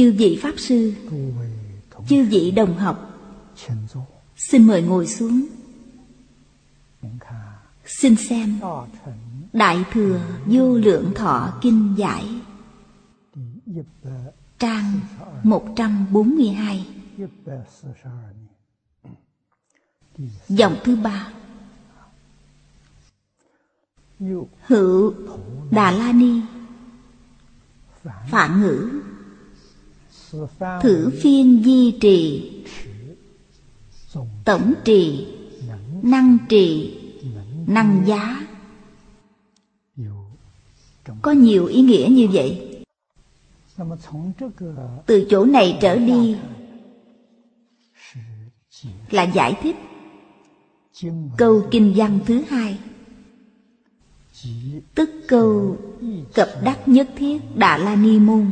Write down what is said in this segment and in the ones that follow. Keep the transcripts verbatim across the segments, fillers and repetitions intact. Chư vị Pháp Sư, chư vị đồng học, xin mời ngồi xuống. Xin xem Đại Thừa Vô Lượng Thọ Kinh Giải, trang một trăm bốn mươi hai, dòng thứ ba. Hữu Đà La Ni Phản ngữ, thử phiên di trì, tổng trì, năng trì, năng giá. Có nhiều ý nghĩa như vậy. Từ chỗ này trở đi là giải thích câu kinh văn thứ hai, tức câu cập đắc nhất thiết Đà La Ni Môn.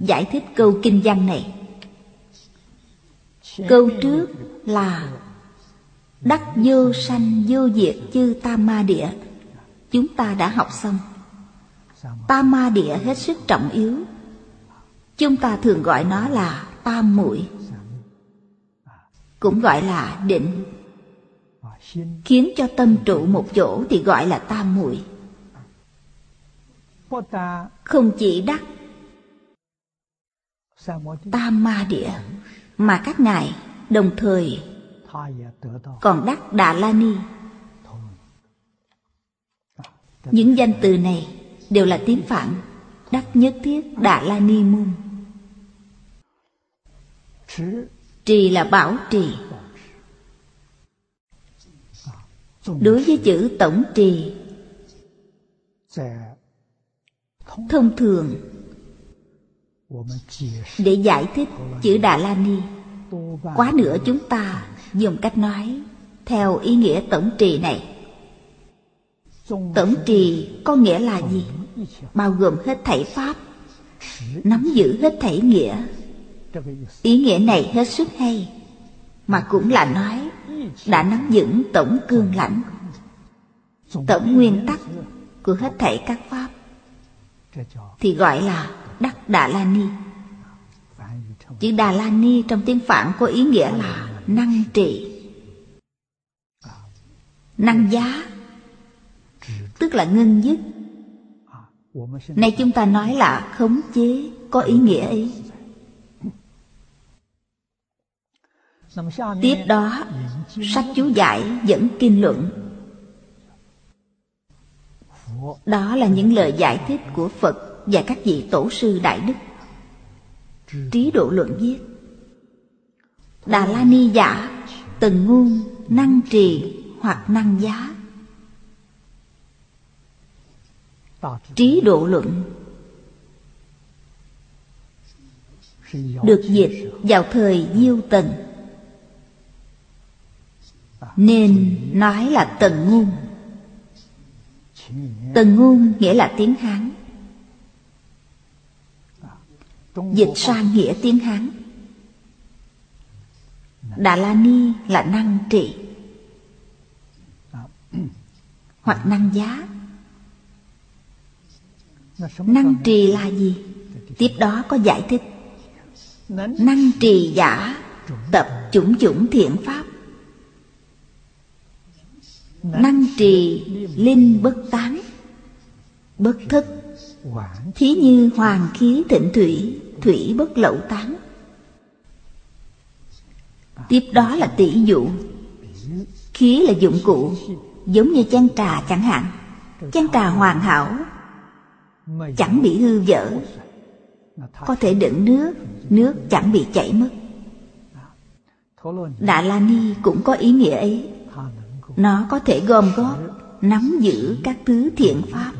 Giải thích câu kinh văn này. Câu trước là đắc vô sanh vô diệt chư tam ma địa, chúng ta đã học xong. Tam ma địa hết sức trọng yếu, chúng ta thường gọi nó là tam muội, cũng gọi là định. Khiến cho tâm trụ một chỗ thì gọi là tam muội. Không chỉ đắc tam ma địa, mà các ngài đồng thời còn đắc Đà La Ni. Những danh từ này đều là tiếng Phạn. Đắc nhất thiết Đà La Ni Môn. Trì là bảo trì. Đối với chữ tổng trì, thông thường để giải thích chữ Đà La Ni, quá nữa chúng ta dùng cách nói theo ý nghĩa tổng trì này. Tổng trì có nghĩa là gì? Bao gồm hết thảy pháp, nắm giữ hết thảy nghĩa. Ý nghĩa này hết sức hay, mà cũng là nói đã nắm vững tổng cương lãnh, tổng nguyên tắc của hết thảy các pháp, thì gọi là đắc Đà La Ni. Chữ Đà La Ni trong tiếng Phạn có ý nghĩa là năng trị. Năng giá tức là ngưng dứt. Nay chúng ta nói là khống chế, có ý nghĩa ấy. Tiếp đó sách chú giải dẫn kinh luận. Đó là những lời giải thích của Phật và các vị tổ sư đại đức. Trí Độ Luận viết: Đà La Ni giả, từng ngôn năng trì hoặc năng giá. Trí Độ Luận được dịch vào thời Diêu Tần, nên nói là tần ngôn. Tần ngôn nghĩa là tiếng Hán. Dịch sang nghĩa tiếng Hán, Đà La Ni là năng trị hoặc năng giá. Năng trì là gì? Tiếp đó có giải thích: năng trì giả, tập chủng chủng thiện pháp. Năng trì linh bất tán, bất thức, thí như hoàng khí thịnh thủy, thủy bất lậu tán. Tiếp đó là tỷ dụ. Khí là dụng cụ, giống như chén trà chẳng hạn. Chén trà hoàn hảo, chẳng bị hư vỡ, có thể đựng nước, nước chẳng bị chảy mất. Đà La Ni cũng có ý nghĩa ấy. Nó có thể gom góp, nắm giữ các thứ thiện pháp.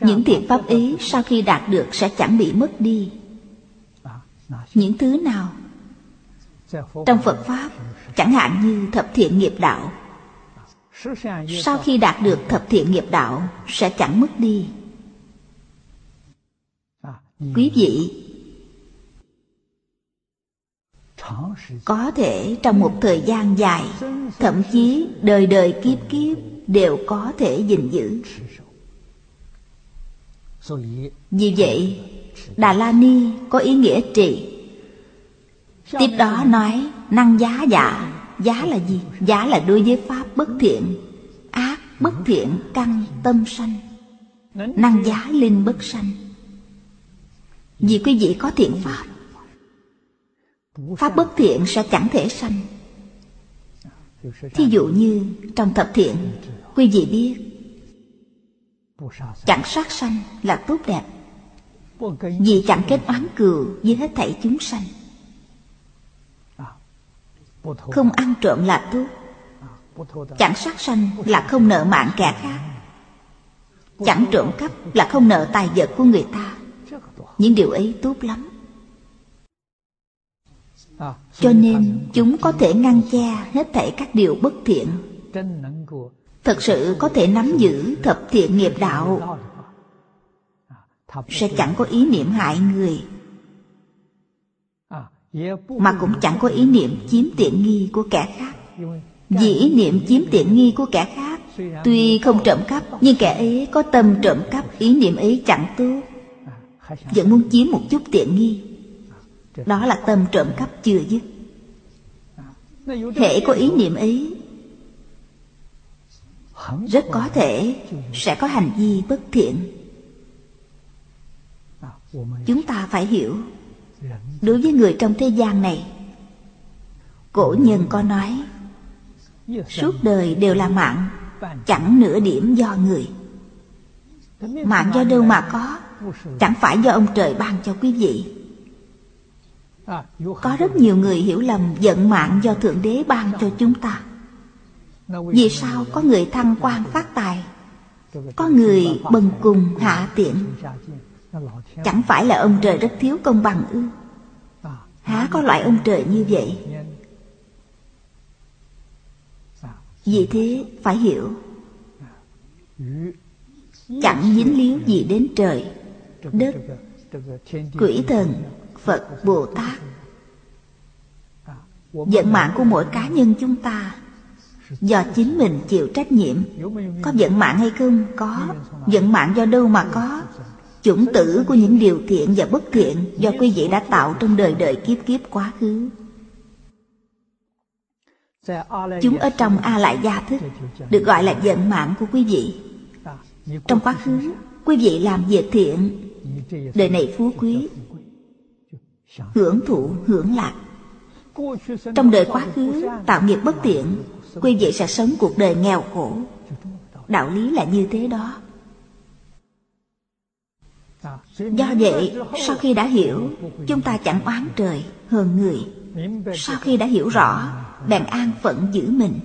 Những thiện pháp ấy sau khi đạt được sẽ chẳng bị mất đi. Những thứ nào? Trong Phật Pháp, chẳng hạn như thập thiện nghiệp đạo, sau khi đạt được thập thiện nghiệp đạo sẽ chẳng mất đi. Quý vị có thể trong một thời gian dài, thậm chí đời đời kiếp kiếp đều có thể gìn giữ. Như vậy Đà La Ni có ý nghĩa trị. Tiếp đó nói năng giá dạ. Giá là gì? Giá là đối với pháp bất thiện, ác bất thiện căn tâm sanh. Năng giá linh bất sanh. Vì quý vị có thiện pháp, pháp bất thiện sẽ chẳng thể sanh. Thí dụ như trong thập thiện, quý vị biết chẳng sát sanh là tốt đẹp, vì chẳng kết oán cừu với hết thảy chúng sanh. Không ăn trộm là tốt, chẳng sát sanh là không nợ mạng kẻ khác, chẳng trộm cắp là không nợ tài vật của người ta. Những điều ấy tốt lắm. Cho nên chúng có thể ngăn che hết thảy các điều bất thiện. Thật sự có thể nắm giữ thập thiện nghiệp đạo, sẽ chẳng có ý niệm hại người, mà cũng chẳng có ý niệm chiếm tiện nghi của kẻ khác. Vì ý niệm chiếm tiện nghi của kẻ khác, tuy không trộm cắp nhưng kẻ ấy có tâm trộm cắp, ý niệm ấy chẳng tốt, vẫn muốn chiếm một chút tiện nghi. Đó là tâm trộm cắp chưa dứt. Hễ có ý niệm ấy, rất có thể sẽ có hành vi bất thiện. Chúng ta phải hiểu, đối với người trong thế gian này, cổ nhân có nói suốt đời đều là mạng, chẳng nửa điểm do người. Mạng do đâu mà có? Chẳng phải do ông trời ban cho quý vị. Có rất nhiều người hiểu lầm vận mạng do Thượng Đế ban cho chúng ta. Vì sao có người thăng quan phát tài, có người bần cùng hạ tiện? Chẳng phải là ông trời rất thiếu công bằng ư? Há có loại ông trời như vậy? Vì thế phải hiểu, chẳng dính líu gì đến trời, đất, quỷ thần, Phật, Bồ Tát. Vận mạng của mỗi cá nhân chúng ta do chính mình chịu trách nhiệm. Có vận mạng hay không? Có. Vận mạng do đâu mà có? Chủng tử của những điều thiện và bất thiện do quý vị đã tạo trong đời đời kiếp kiếp quá khứ. Chúng ở trong A Lại Gia Thức được gọi là vận mạng của quý vị. Trong quá khứ, quý vị làm việc thiện, đời này phú quý, hưởng thụ, hưởng lạc. Trong đời quá khứ, tạo nghiệp bất thiện, quý vị sẽ sống cuộc đời nghèo khổ. Đạo lý là như thế đó. Do vậy, sau khi đã hiểu, chúng ta chẳng oán trời, hờn người. Sau khi đã hiểu rõ, bèn an phận giữ mình.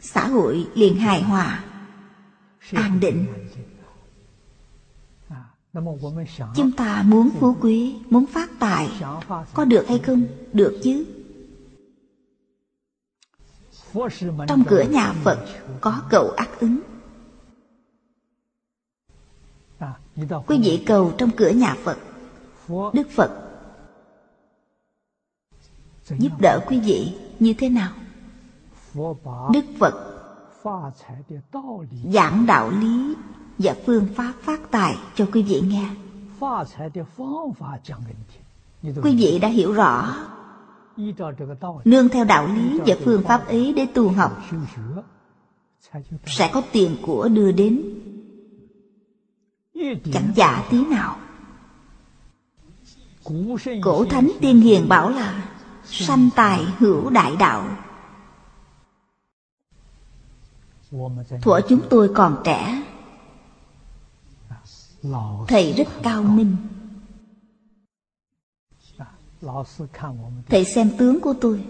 Xã hội liền hài hòa, an định. Chúng ta muốn phú quý, muốn phát tài, có được hay không? Được chứ. Trong cửa nhà Phật có cầu ác ứng. Quý vị cầu trong cửa nhà Phật, Đức Phật giúp đỡ quý vị như thế nào? Đức Phật giảng đạo lý và phương pháp phát tài cho quý vị nghe. Quý vị đã hiểu rõ, nương theo đạo lý và phương pháp ấy để tu học, sẽ có tiền của đưa đến, chẳng giả tí nào. Cổ thánh tiên hiền bảo là sanh tài hữu đại đạo. Thuở chúng tôi còn trẻ, thầy rất cao minh. Thầy xem tướng của tôi,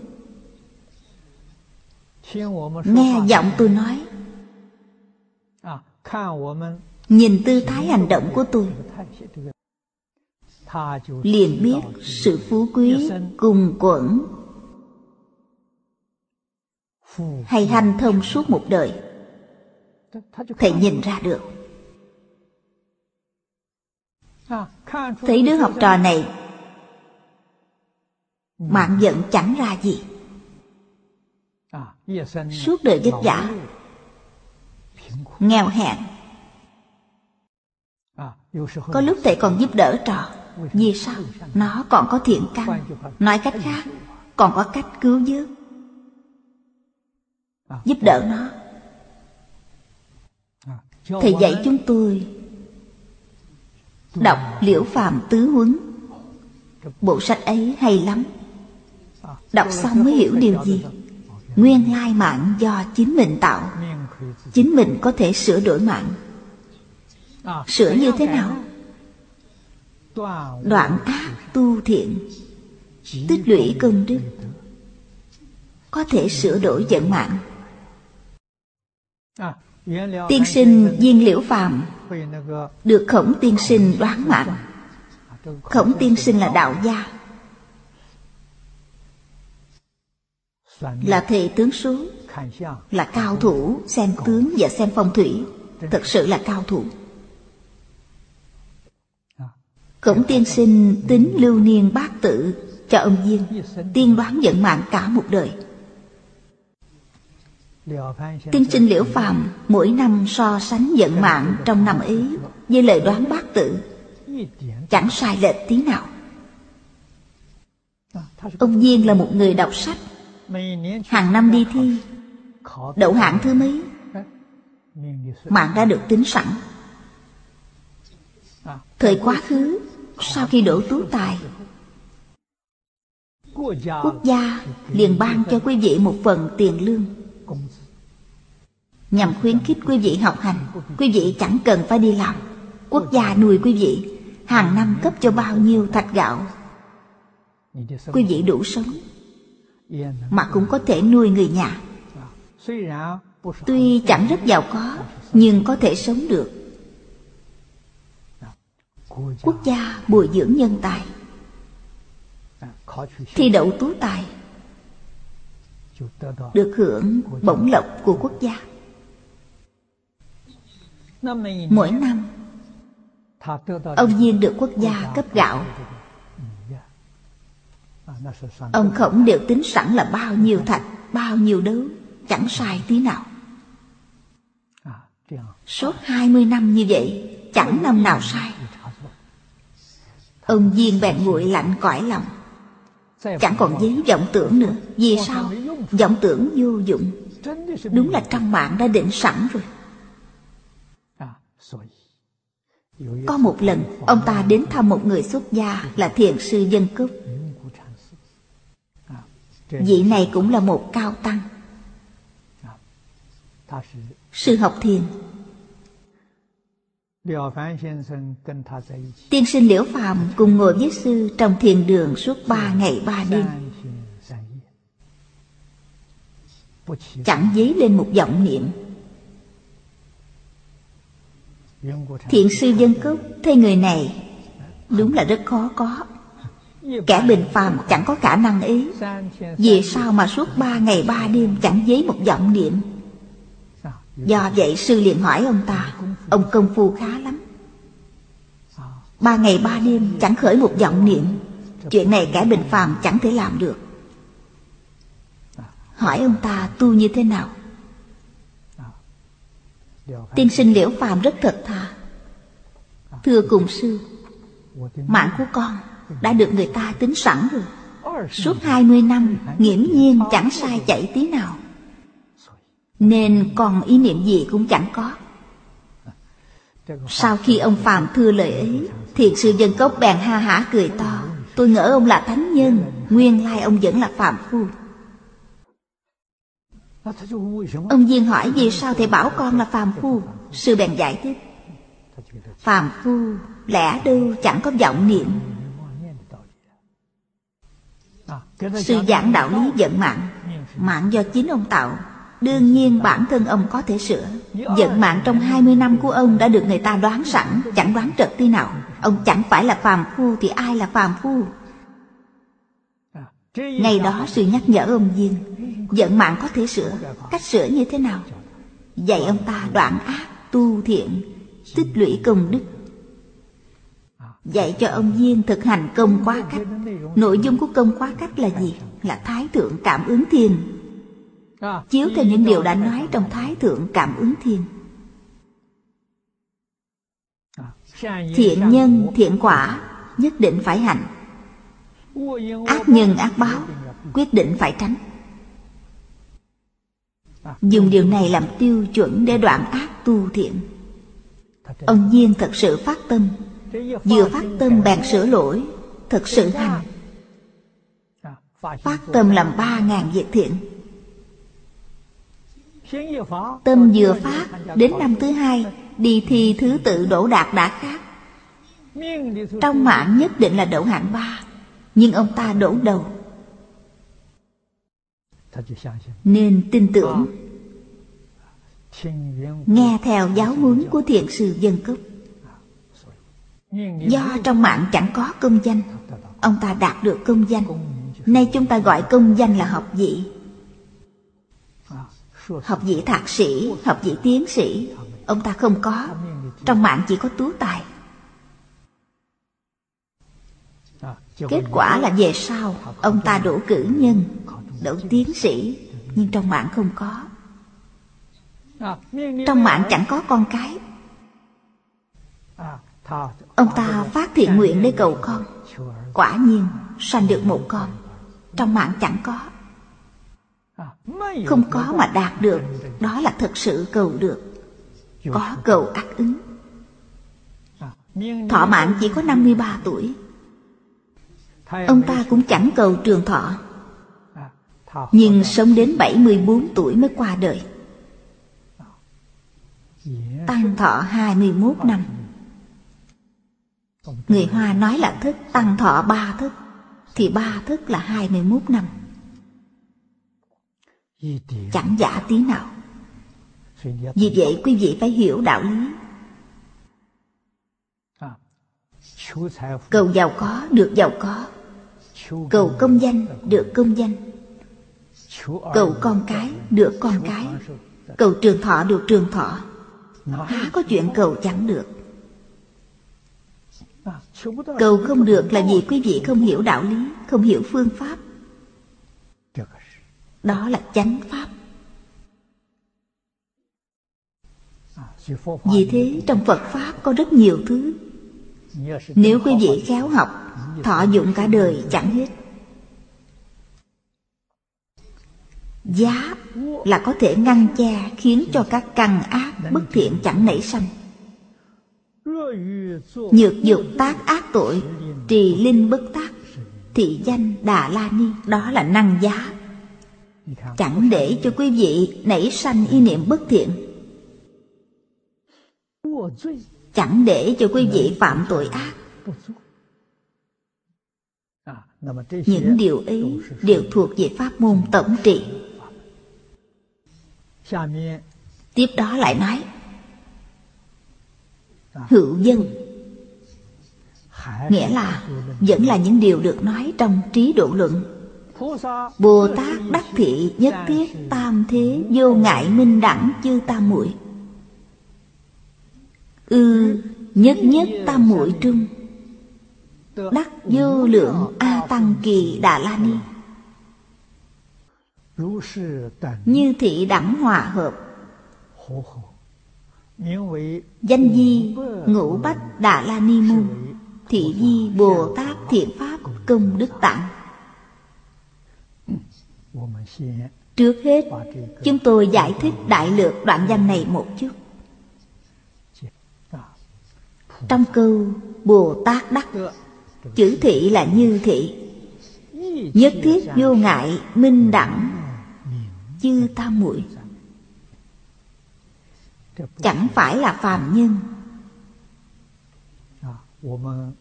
nghe giọng tôi nói, nhìn tư thái hành động của tôi, liền biết sự phú quý, cùng quẫn hay hanh thông suốt một đời. Thầy nhìn ra được. Thấy đứa học trò này mạng giận chẳng ra gì, suốt đời vất vả, nghèo hèn, Có lúc Tệ còn giúp đỡ trò. Vì sao? Nó còn có thiện căn. Nói cách khác, còn có cách cứu giúp. Giúp đỡ nó. Thầy dạy chúng tôi đọc Liễu Phàm Tứ Huấn. Bộ sách ấy hay lắm. Đọc xong mới hiểu điều gì? Nguyên lai mạng do chính mình tạo. Chính mình có thể sửa đổi mạng. Sửa như thế nào? Đoạn ác tu thiện, tích lũy công đức, có thể sửa đổi vận mạng. Tiên sinh Viên Liễu Phàm được Khổng tiên sinh đoán mạng. Khổng tiên sinh là đạo gia, là thầy tướng số, là cao thủ xem tướng và xem phong thủy. Thật sự là cao thủ. Khổng tiên sinh tính lưu niên bát tự cho ông Viên, tiên đoán vận mạng cả một đời. Tiên sinh Liễu Phàm mỗi năm so sánh vận mạng trong năm ấy với lời đoán bát tự, chẳng sai lệch tí nào. Ông Viên là một người đọc sách, hàng năm đi thi, đậu hạng thứ mấy, mạng đã được tính sẵn. Thời quá khứ, sau khi đỗ tú tài, quốc gia liền ban cho quý vị một phần tiền lương, nhằm khuyến khích quý vị học hành. Quý vị chẳng cần phải đi làm. Quốc gia nuôi quý vị, hàng năm cấp cho bao nhiêu thạch gạo, quý vị đủ sống, mà cũng có thể nuôi người nhà. Tuy chẳng rất giàu có, nhưng có thể sống được. Quốc gia bồi dưỡng nhân tài, thi đậu tú tài được hưởng bổng lộc của quốc gia. Mỗi năm ông Viên được quốc gia cấp gạo, ông Khổng đều tính sẵn là bao nhiêu thạch, bao nhiêu đấu, chẳng sai tí nào. Suốt hai mươi năm như vậy, chẳng năm nào sai. Ông Viên bèn nguội lạnh cõi lòng, chẳng còn dính vọng tưởng nữa. Vì sao? Vọng tưởng vô dụng. Đúng là trong mạng đã định sẵn rồi. Có một lần ông ta đến thăm một người xuất gia là thiền sư Dân Cốc. Vị này cũng là một cao tăng, sư học thiền. Tiên sinh Liễu Phàm cùng ngồi với sư trong thiền đường suốt ba ngày ba đêm, chẳng dấy lên một vọng niệm. Thiện sư Dân Cốc thấy người này đúng là rất khó có. Kẻ bình phàm chẳng có khả năng ấy. Vì sao mà suốt ba ngày ba đêm chẳng dấy một vọng niệm? Do vậy sư liền hỏi ông ta, ông công phu khá lắm, ba ngày ba đêm chẳng khởi một vọng niệm, chuyện này kẻ bình phàm chẳng thể làm được. Hỏi ông ta tu như thế nào. Tiên sinh Liễu Phàm rất thật thà, thưa cùng sư, mạng của con đã được người ta tính sẵn rồi. Suốt hai mươi năm nghiễm nhiên chẳng sai chạy tí nào, nên còn ý niệm gì cũng chẳng có. Sau khi ông Phàm thưa lời ấy, thiền sư Dân Cốc bèn ha hả cười to, tôi ngỡ ông là thánh nhân, nguyên lai ông vẫn là phàm phu. Ông Viên hỏi, vì sao thầy bảo con là phàm phu? Sư bèn giải thích, phàm phu lẽ đâu chẳng có vọng niệm. Sư giảng đạo lý vận mạng, mạng do chính ông tạo, đương nhiên bản thân ông có thể sửa. Vận mạng trong hai mươi năm của ông đã được người ta đoán sẵn, chẳng đoán trật tí nào. Ông chẳng phải là phàm phu thì ai là phàm phu? Ngày đó sư nhắc nhở ông Viên, vận mạng có thể sửa, cách sửa như thế nào? Dạy ông ta đoạn ác tu thiện, tích lũy công đức. Dạy cho ông Viên thực hành công khóa cách. Nội dung của công khóa cách là gì? Là Thái Thượng Cảm Ứng Thiên, chiếu theo những điều đã nói trong Thái Thượng Cảm Ứng Thiên. Thiện nhân thiện quả nhất định phải hành, ác nhân ác báo quyết định phải tránh. Dùng điều này làm tiêu chuẩn để đoạn ác tu thiện. Ông Nhiên thật sự phát tâm, vừa phát tâm bèn sửa lỗi, thật sự hành. Phát tâm làm ba ngàn việc thiện. Tâm vừa phát, đến năm thứ hai đi thi thứ tự đỗ đạt đã khác. Trong mạng nhất định là đậu hạng ba, nhưng ông ta đổ đầu, nên tin tưởng, nghe theo giáo huấn của thiện sư dân cốc. Do trong mạng chẳng có công danh, ông ta đạt được công danh. Nay chúng ta gọi công danh là học vị. Học vị thạc sĩ, học vị tiến sĩ, ông ta không có. Trong mạng chỉ có tú tài. Kết quả là về sau ông ta đỗ cử nhân, đỗ tiến sĩ, nhưng trong mạng không có. Trong mạng chẳng có con cái, ông ta phát thiện nguyện để cầu con, quả nhiên sanh được một con. Trong mạng chẳng có. Không có mà đạt được, đó là thật sự cầu được. Có cầu ác ứng. Thọ mạng chỉ có năm mươi ba tuổi, ông ta cũng chẳng cầu trường thọ, nhưng sống đến bảy mươi bốn tuổi mới qua đời, tăng thọ hai mươi mốt năm. Người Hoa nói là thức, tăng thọ ba thức, thì ba thức là hai mươi mốt năm, chẳng giả tí nào. Vì vậy quý vị phải hiểu đạo lý. Cầu giàu có được giàu có, cầu công danh được công danh, cầu con cái được con cái, cầu trường thọ được trường thọ. Há có chuyện cầu chẳng được? Cầu không được là vì quý vị không hiểu đạo lý, không hiểu phương pháp. Đó là chánh pháp. Vì thế trong Phật Pháp có rất nhiều thứ, nếu quý vị khéo học, thọ dụng cả đời chẳng hết. Giá là có thể ngăn che, khiến cho các căn ác bất thiện chẳng nảy sanh. Nhược dục tác ác tội, trì linh bất tác, thị danh Đà La Ni, đó là năng giá. Chẳng để cho quý vị nảy sanh ý niệm bất thiện, chẳng để cho quý vị phạm tội ác. Những điều ấy đều thuộc về pháp môn tổng trị. Tiếp đó lại nói hữu dân, nghĩa là vẫn là những điều được nói trong Trí Độ Luận. Bồ Tát đắc thị nhất thiết tam thế, vô ngại minh đẳng chư tam muội. Ư ừ, nhất nhất tam muội trung, đắc vô lượng A Tăng Kỳ Đà La Ni. Như thị đẳng hòa hợp, danh di ngũ bách Đà La Ni môn, thị di Bồ Tát thiện pháp công đức tặng. Trước hết chúng tôi giải thích đại lược đoạn văn này một chút. Trong câu Bồ Tát đắc, chữ thị là như thị, nhất thiết vô ngại minh đẳng chư tam muội, chẳng phải là phàm nhân.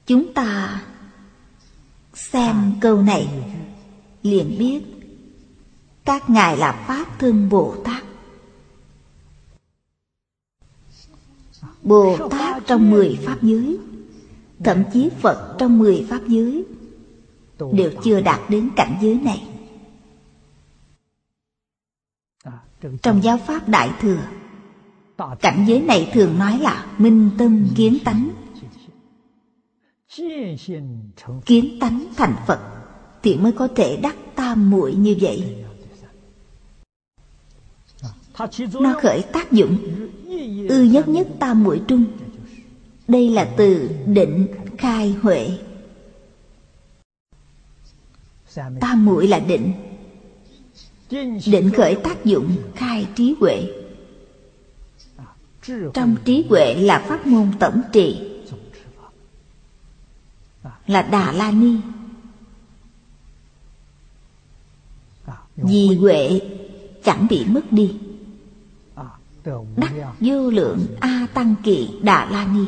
Chúng ta xem câu này liền biết các ngài là Pháp Thân Bồ Tát. Bồ Tát trong mười pháp giới, thậm chí Phật trong mười pháp giới, đều chưa đạt đến cảnh giới này. Trong giáo pháp Đại Thừa, cảnh giới này thường nói là minh tâm kiến tánh. Kiến tánh thành Phật thì mới có thể đắc tam muội như vậy. Nó khởi tác dụng ư nhất nhất tam muội trung, Đây là từ định khai huệ. Tam muội là định. Định khởi tác dụng khai trí huệ. Trong trí huệ là pháp môn tổng trì, là Đà La Ni. Vì huệ chẳng bị mất đi, đắc vô lượng A Tăng Kỳ Đà La Ni.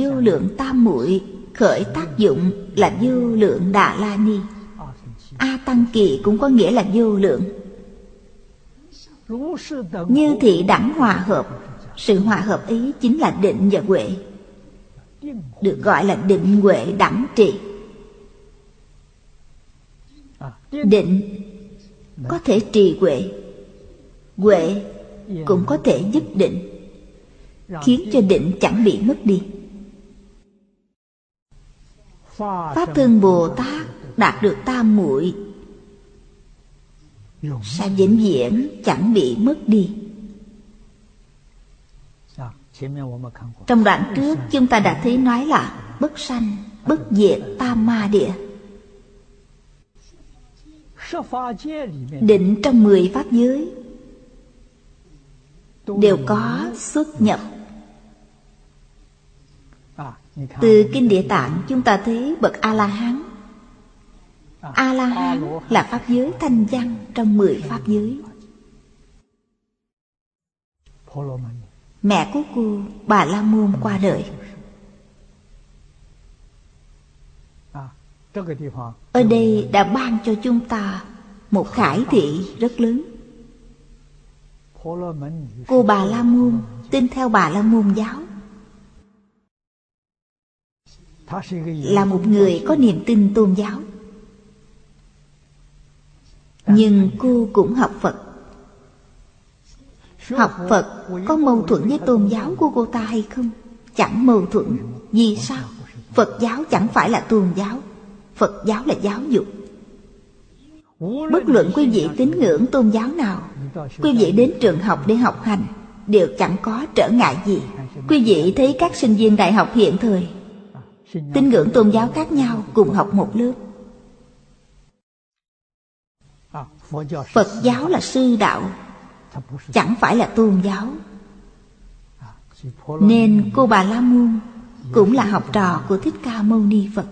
Vô lượng tam muội khởi tác dụng là vô lượng Đà La Ni. A Tăng Kỳ cũng có nghĩa là vô lượng. Như thị đẳng hòa hợp, sự hòa hợp ấy chính là định và huệ, được gọi là định huệ đẳng trì. Định có thể trì huệ, huệ cũng có thể giúp định, khiến cho định chẳng bị mất đi. Pháp Thân Bồ Tát đạt được tam muội sẽ vĩnh viễn chẳng bị mất đi. Trong đoạn trước chúng ta đã thấy nói là bất sanh, bất diệt tam ma địa. Định trong mười pháp giới đều có xuất nhập. Từ Kinh Địa Tạng chúng ta thấy bậc A-la-hán. A-la-hán là pháp giới thanh văn trong mười pháp giới. Mẹ của cô Bà La Môn qua đời. Ở đây đã ban cho chúng ta một khải thị rất lớn. Cô Bà La Môn tin theo Bà La Môn giáo, là một người có niềm tin tôn giáo, nhưng cô cũng học Phật. Học Phật có mâu thuẫn với tôn giáo của cô ta hay không? Chẳng mâu thuẫn. Vì sao? Phật giáo chẳng phải là tôn giáo. Phật giáo là giáo dục. Bất luận quý vị tín ngưỡng tôn giáo nào, quý vị đến trường học để học hành đều chẳng có trở ngại gì. Quý vị thấy các sinh viên đại học hiện thời, tín ngưỡng tôn giáo khác nhau cùng học một lớp. Phật giáo là sư đạo, chẳng phải là tôn giáo. Nên cô Bà La Môn cũng là học trò của Thích Ca Mâu Ni Phật,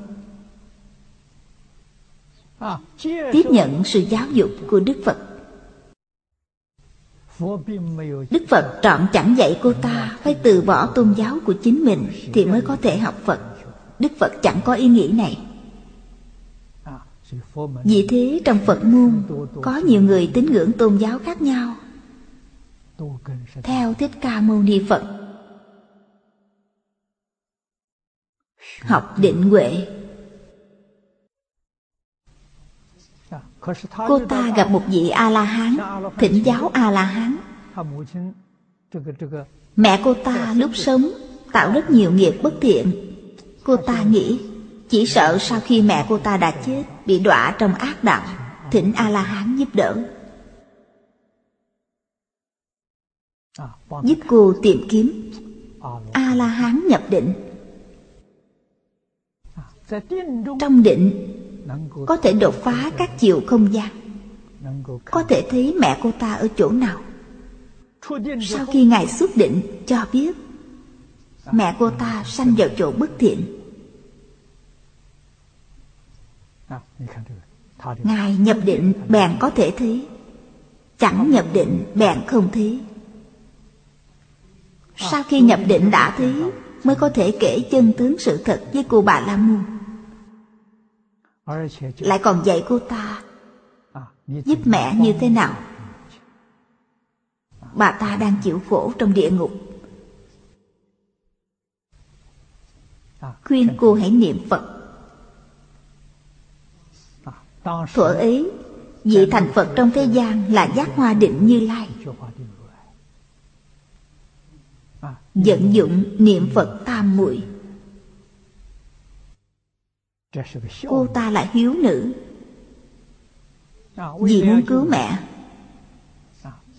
tiếp nhận sự giáo dục của Đức Phật. Đức Phật trọn chẳng dạy cô ta phải từ bỏ tôn giáo của chính mình thì mới có thể học Phật. Đức Phật chẳng có ý nghĩ này. Vì thế trong Phật môn có nhiều người tín ngưỡng tôn giáo khác nhau theo Thích Ca Mâu Ni Phật, học định huệ. Cô ta gặp một vị A-la-hán, thỉnh giáo A-la-hán. Mẹ cô ta lúc sống tạo rất nhiều nghiệp bất thiện. Cô ta nghĩ chỉ sợ sau khi mẹ cô ta đã chết bị đọa trong ác đạo, thỉnh A-la-hán giúp đỡ, giúp cô tìm kiếm. A-la-hán nhập định. Trong định có thể đột phá các chiều không gian, có thể thấy mẹ cô ta ở chỗ nào. Sau khi Ngài xuất định cho biết mẹ cô ta sanh vào chỗ bất thiện, Ngài nhập định bèn có thể thấy, chẳng nhập định bèn không thấy. Sau khi nhập định đã thấy mới có thể kể chân tướng sự thật với cô Bà La Môn, lại còn dạy cô ta giúp mẹ như thế nào. Bà ta đang chịu khổ trong địa ngục, khuyên cô hãy niệm Phật. Thuở ấy vị thành Phật trong thế gian là Giác Hoa Định Như Lai, vận dụng niệm Phật tam muội. Cô ta là hiếu nữ, vì muốn cứu mẹ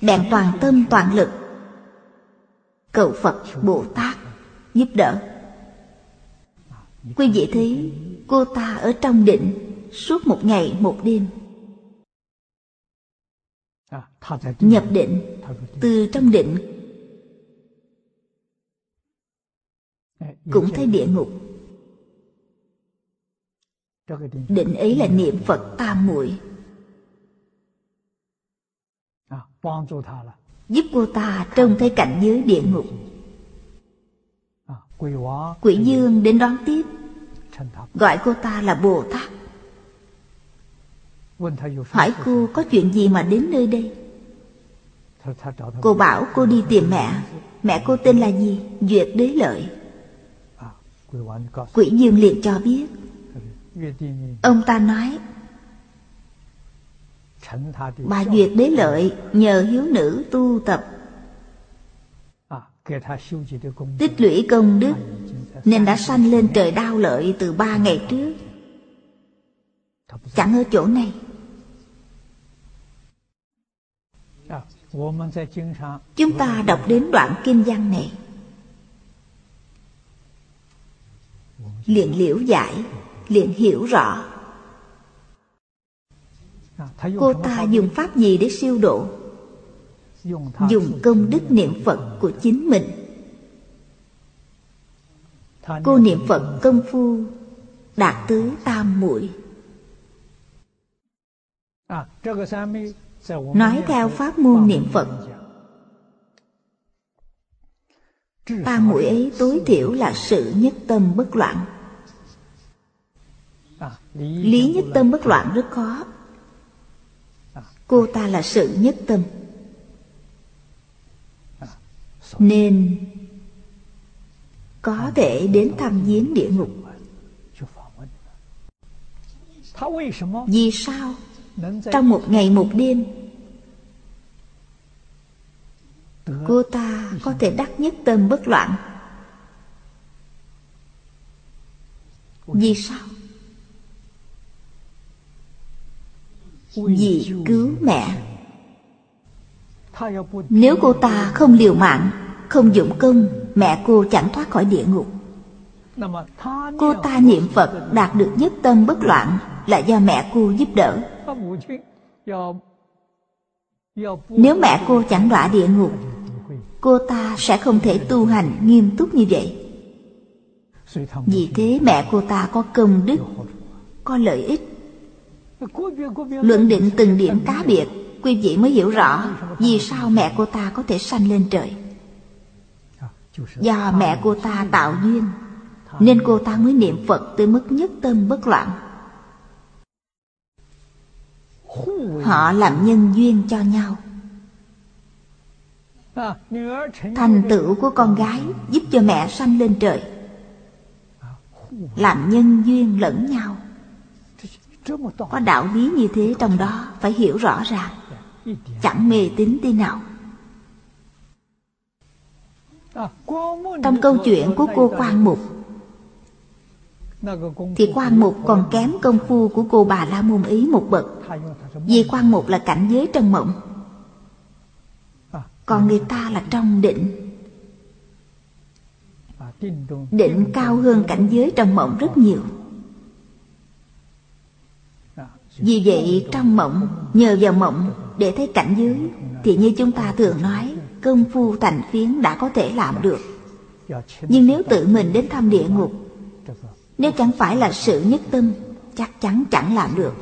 bèn toàn tâm toàn lực cầu Phật Bồ Tát giúp đỡ. Quý vị thấy cô ta ở trong định suốt một ngày một đêm. Nhập định, từ trong định cũng thấy địa ngục. Định ấy là niệm Phật tam muội, giúp cô ta trông thấy cảnh giới địa ngục. Quỷ vương đến đón tiếp, gọi cô ta là Bồ Tát, hỏi cô có chuyện gì mà đến nơi đây. Cô bảo cô đi tìm mẹ, mẹ cô tên là gì? Duyệt Đế Lợi. Quỷ vương liền cho biết. Ông ta nói, bà Duyệt Đế Lợi nhờ hiếu nữ tu tập, tích lũy công đức, nên đã sanh lên trời Đao Lợi từ ba ngày trước, chẳng ở chỗ này. Chúng ta đọc đến đoạn kinh văn này liền liễu giải, liền hiểu rõ. Cô ta dùng pháp gì để siêu độ? Dùng công đức niệm Phật của chính mình. Cô niệm Phật công phu đạt tới tam muội. Nói theo pháp môn niệm Phật, tam muội ấy tối thiểu là sự nhất tâm bất loạn. Lý nhất tâm bất loạn rất khó. Cô ta là sự nhất tâm, nên có thể đến thăm viếng địa ngục. Vì sao trong một ngày một đêm cô ta có thể đắc nhất tâm bất loạn? Vì sao? Vì cứu mẹ. Nếu cô ta không liều mạng, không dụng công, mẹ cô chẳng thoát khỏi địa ngục. Cô ta niệm Phật đạt được nhất tâm bất loạn là do mẹ cô giúp đỡ. Nếu mẹ cô chẳng đọa địa ngục, cô ta sẽ không thể tu hành nghiêm túc như vậy. Vì thế mẹ cô ta có công đức, có lợi ích. Luận định từng điểm cá biệt, quý vị mới hiểu rõ vì sao mẹ cô ta có thể sanh lên trời. Do mẹ cô ta tạo duyên, nên cô ta mới niệm Phật tới mức nhất tâm bất loạn. Họ làm nhân duyên cho nhau. Thành tựu của con gái giúp cho mẹ sanh lên trời. Làm nhân duyên lẫn nhau. Có đạo lý như thế trong đó, phải hiểu rõ ràng, chẳng mê tín tí nào. Trong câu chuyện của cô quan mục, thì quan mục còn kém công phu của cô Bà La Môn ấy một bậc. Vì quan mục là cảnh giới trong mộng, còn người ta là trong định. Định cao hơn cảnh giới trong mộng rất nhiều. Vì vậy trong mộng, nhờ vào mộng để thấy cảnh giới, thì như chúng ta thường nói, công phu thành phiến đã có thể làm được. Nhưng nếu tự mình đến thăm địa ngục, nếu chẳng phải là sự nhất tâm, chắc chắn chẳng làm được.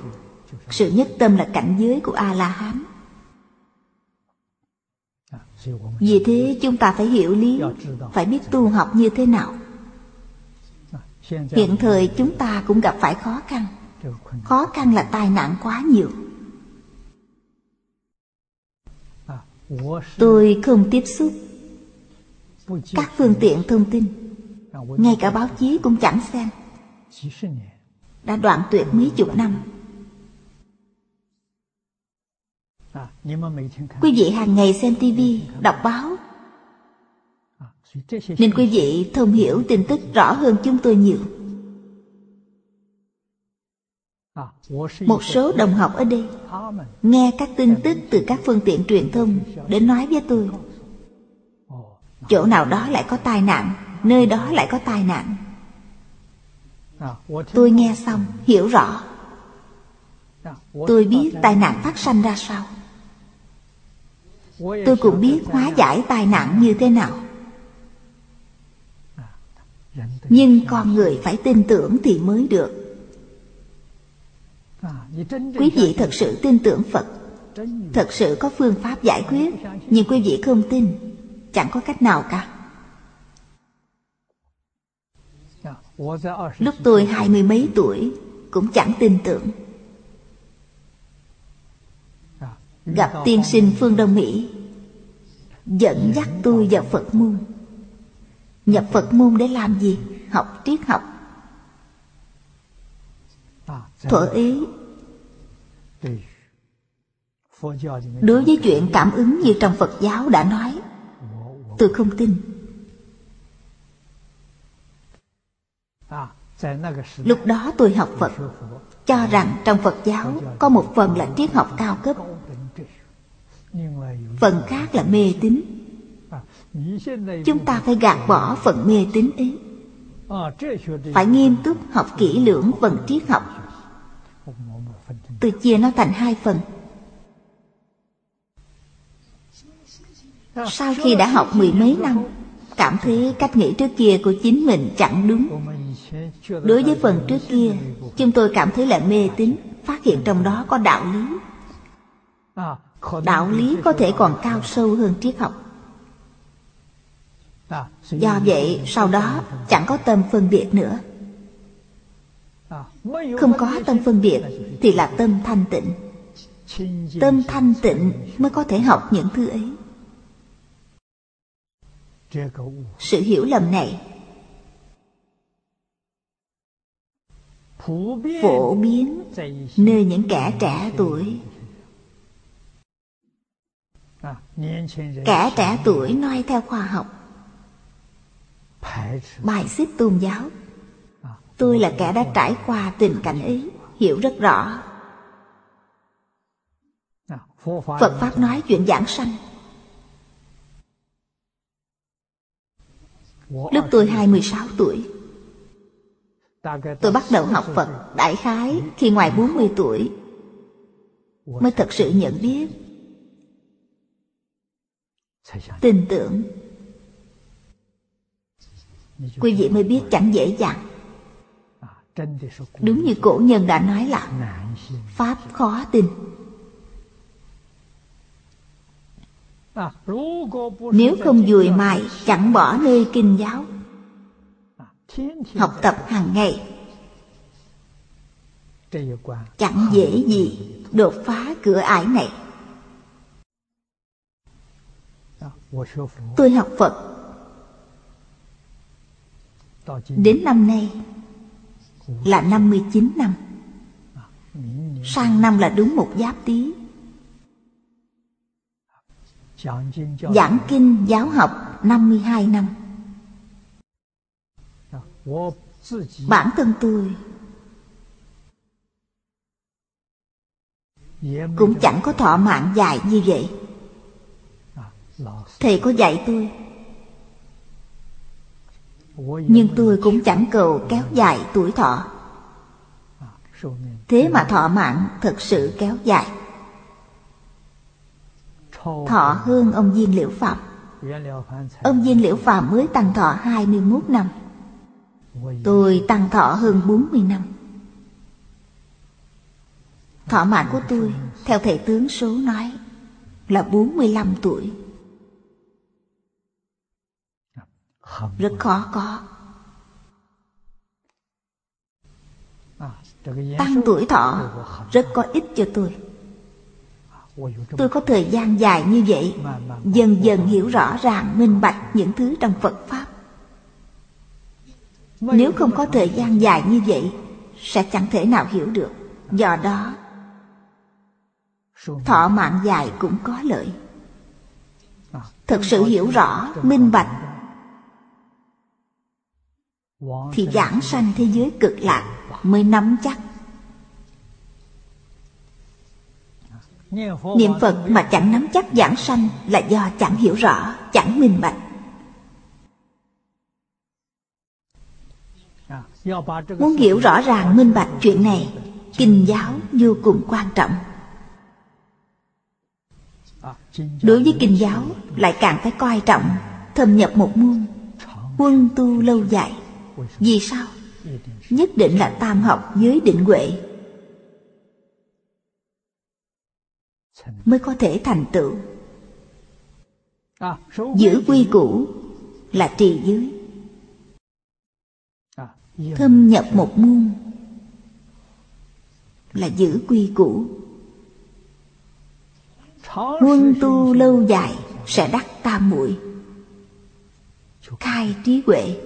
Sự nhất tâm là cảnh giới của A-la-hán. Vì thế chúng ta phải hiểu lý, phải biết tu học như thế nào. Hiện thời chúng ta cũng gặp phải khó khăn. Khó khăn là tai nạn quá nhiều. Tôi không tiếp xúc các phương tiện thông tin, ngay cả báo chí cũng chẳng xem. Đã đoạn tuyệt mấy chục năm. Quý vị hàng ngày xem tivi, đọc báo, nên quý vị thông hiểu tin tức rõ hơn chúng tôi nhiều. Một số đồng học ở đây nghe các tin tức từ các phương tiện truyền thông đến nói với tôi, chỗ nào đó lại có tai nạn, nơi đó lại có tai nạn. Tôi nghe xong hiểu rõ, tôi biết tai nạn phát sanh ra sao, tôi cũng biết hóa giải tai nạn như thế nào. Nhưng con người phải tin tưởng thì mới được. Quý vị thật sự tin tưởng Phật, thật sự có phương pháp giải quyết, nhưng quý vị không tin, chẳng có cách nào cả. Lúc tôi hai mươi mấy tuổi cũng chẳng tin tưởng. Gặp tiên sinh Phương Đông Mỹ dẫn dắt tôi vào Phật môn. Nhập Phật môn để làm gì? Học triết học. Thuở ấy, đối với chuyện cảm ứng như trong Phật giáo đã nói, tôi không tin. Lúc đó tôi học Phật, cho rằng trong Phật giáo có một phần là triết học cao cấp, phần khác là mê tín. Chúng ta phải gạt bỏ phần mê tín ấy, phải nghiêm túc học kỹ lưỡng phần triết học. Tôi chia nó thành hai phần. Sau khi đã học mười mấy năm, cảm thấy cách nghĩ trước kia của chính mình chẳng đúng. Đối với phần trước kia, chúng tôi cảm thấy là mê tín, phát hiện trong đó có đạo lý. Đạo lý có thể còn cao sâu hơn triết học. Do vậy, sau đó chẳng có tâm phân biệt nữa. Không có tâm phân biệt thì là tâm thanh tịnh. Tâm thanh tịnh mới có thể học những thứ ấy. Sự hiểu lầm này phổ biến nơi những kẻ trẻ tuổi. Kẻ trẻ tuổi noi theo khoa học, bài xích tôn giáo. Tôi là kẻ đã trải qua tình cảnh ấy, hiểu rất rõ. Phật Pháp nói chuyện giảng sanh. Lúc tôi hai mươi sáu tuổi, tôi bắt đầu học Phật. Đại khái khi ngoài bốn mươi tuổi mới thật sự nhận biết, tin tưởng. Quý vị mới biết chẳng dễ dàng. Đúng như cổ nhân đã nói là Pháp khó tin. Nếu không dùi mài chẳng bỏ nơi kinh giáo, học tập hàng ngày, chẳng dễ gì đột phá cửa ải này. Tôi học Phật đến năm nay là năm mươi chín năm. Sang năm là đúng một giáp Tý. Giảng kinh giáo học năm mươi hai năm. Bản thân tôi cũng chẳng có thọ mạng dài như vậy. Thầy có dạy tôi, nhưng tôi cũng chẳng cầu kéo dài tuổi thọ. Thế mà thọ mạng thật sự kéo dài, thọ hơn ông Viên Liễu Phàm. Ông Viên Liễu Phàm mới tăng thọ hai mươi mốt năm, tôi tăng thọ hơn bốn mươi năm. Thọ mạng của tôi theo thầy tướng số nói là bốn mươi lăm tuổi. Rất khó có. Tăng tuổi thọ rất có ích cho tôi. Tôi có thời gian dài như vậy, dần dần hiểu rõ ràng minh bạch những thứ trong Phật Pháp. Nếu không có thời gian dài như vậy, sẽ chẳng thể nào hiểu được. Do đó, thọ mạng dài cũng có lợi. Thật sự hiểu rõ, minh bạch thì giảng sanh thế giới cực lạc mới nắm chắc. Niệm Phật mà chẳng nắm chắc giảng sanh là do chẳng hiểu rõ, chẳng minh bạch. Muốn hiểu rõ ràng minh bạch chuyện này, kinh giáo vô cùng quan trọng. Đối với kinh giáo lại càng phải coi trọng, thâm nhập một môn, quân tu lâu dài. Vì sao? Nhất định là tam học với định huệ mới có thể thành tựu. Giữ quy củ là trì giới. Thâm nhập một môn là giữ quy củ. Huân tu lâu dài sẽ đắc tam muội, khai trí huệ.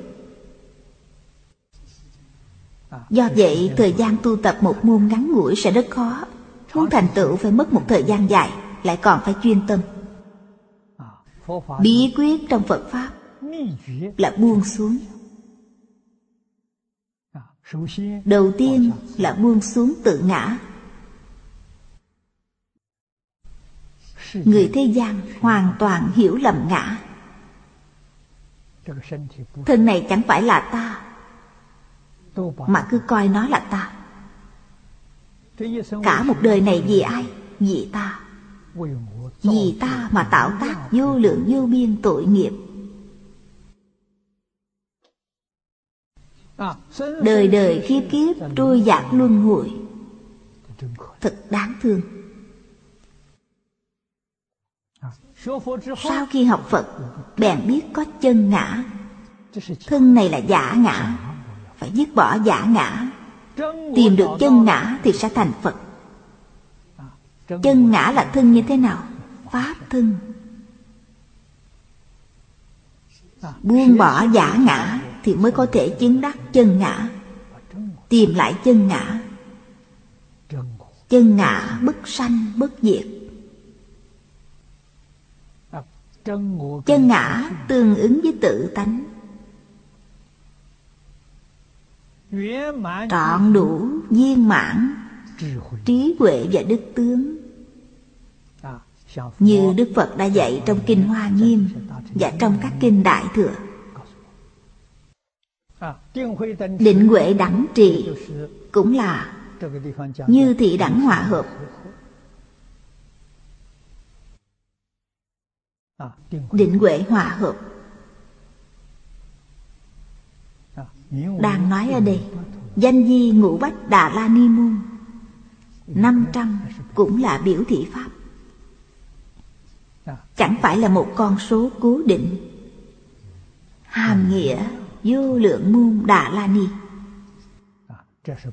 Do vậy thời gian tu tập một môn ngắn ngủi sẽ rất khó, muốn thành tựu phải mất một thời gian dài, lại còn phải chuyên tâm. Bí quyết trong Phật Pháp là buông xuống. Đầu tiên là buông xuống tự ngã. Người thế gian hoàn toàn hiểu lầm ngã. Thân này chẳng phải là ta, mà cứ coi nó là ta. Cả một đời này vì ai? Vì ta. Vì ta mà tạo tác vô lượng vô biên tội nghiệp. Đời đời kiếp kiếp trôi dạt luân hồi, thật đáng thương. Sau khi học Phật bèn biết có chân ngã. Thân này là giả ngã, phải dứt bỏ giả ngã. Tìm được chân ngã thì sẽ thành Phật. Chân ngã là thân như thế nào? Pháp thân. Buông bỏ giả ngã thì mới có thể chứng đắc chân ngã. Tìm lại chân ngã. Chân ngã bất sanh bất diệt. Chân ngã tương ứng với tự tánh. Trọn đủ viên mãn trí huệ và đức tướng, như Đức Phật đã dạy trong Kinh Hoa Nghiêm và trong các Kinh Đại Thừa. Định huệ đẳng trì cũng là như thị đẳng hòa hợp. Định huệ hòa hợp. Đang nói ở đây danh di Ngũ Bách Đà La Ni Môn năm trăm cũng là biểu thị pháp, chẳng phải là một con số cố định. Hàm nghĩa vô lượng môn Đà La Ni.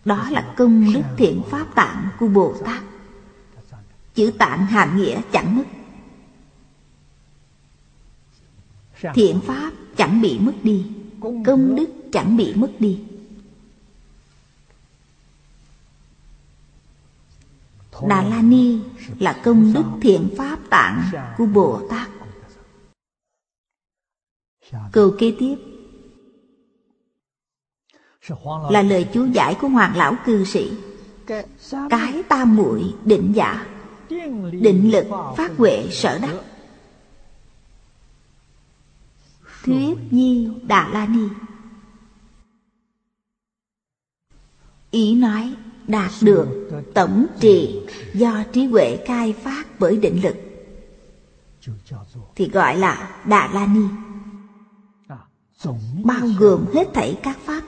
Đó là công đức thiện pháp tạng của Bồ Tát. Chữ tạng hàm nghĩa chẳng mất, thiện pháp chẳng bị mất đi, công đức chẳng bị mất đi. Đà La Ni là công đức thiện pháp tạng của Bồ Tát. Câu kế tiếp là lời chú giải của Hoàng Lão Cư Sĩ. Cái tam muội định giả, định lực phát huệ sở đắc, thuyết nhi Đà La Ni. Ý nói đạt được tổng trì do trí huệ khai phát bởi định lực thì gọi là Đà La Ni, bao gồm hết thảy các pháp,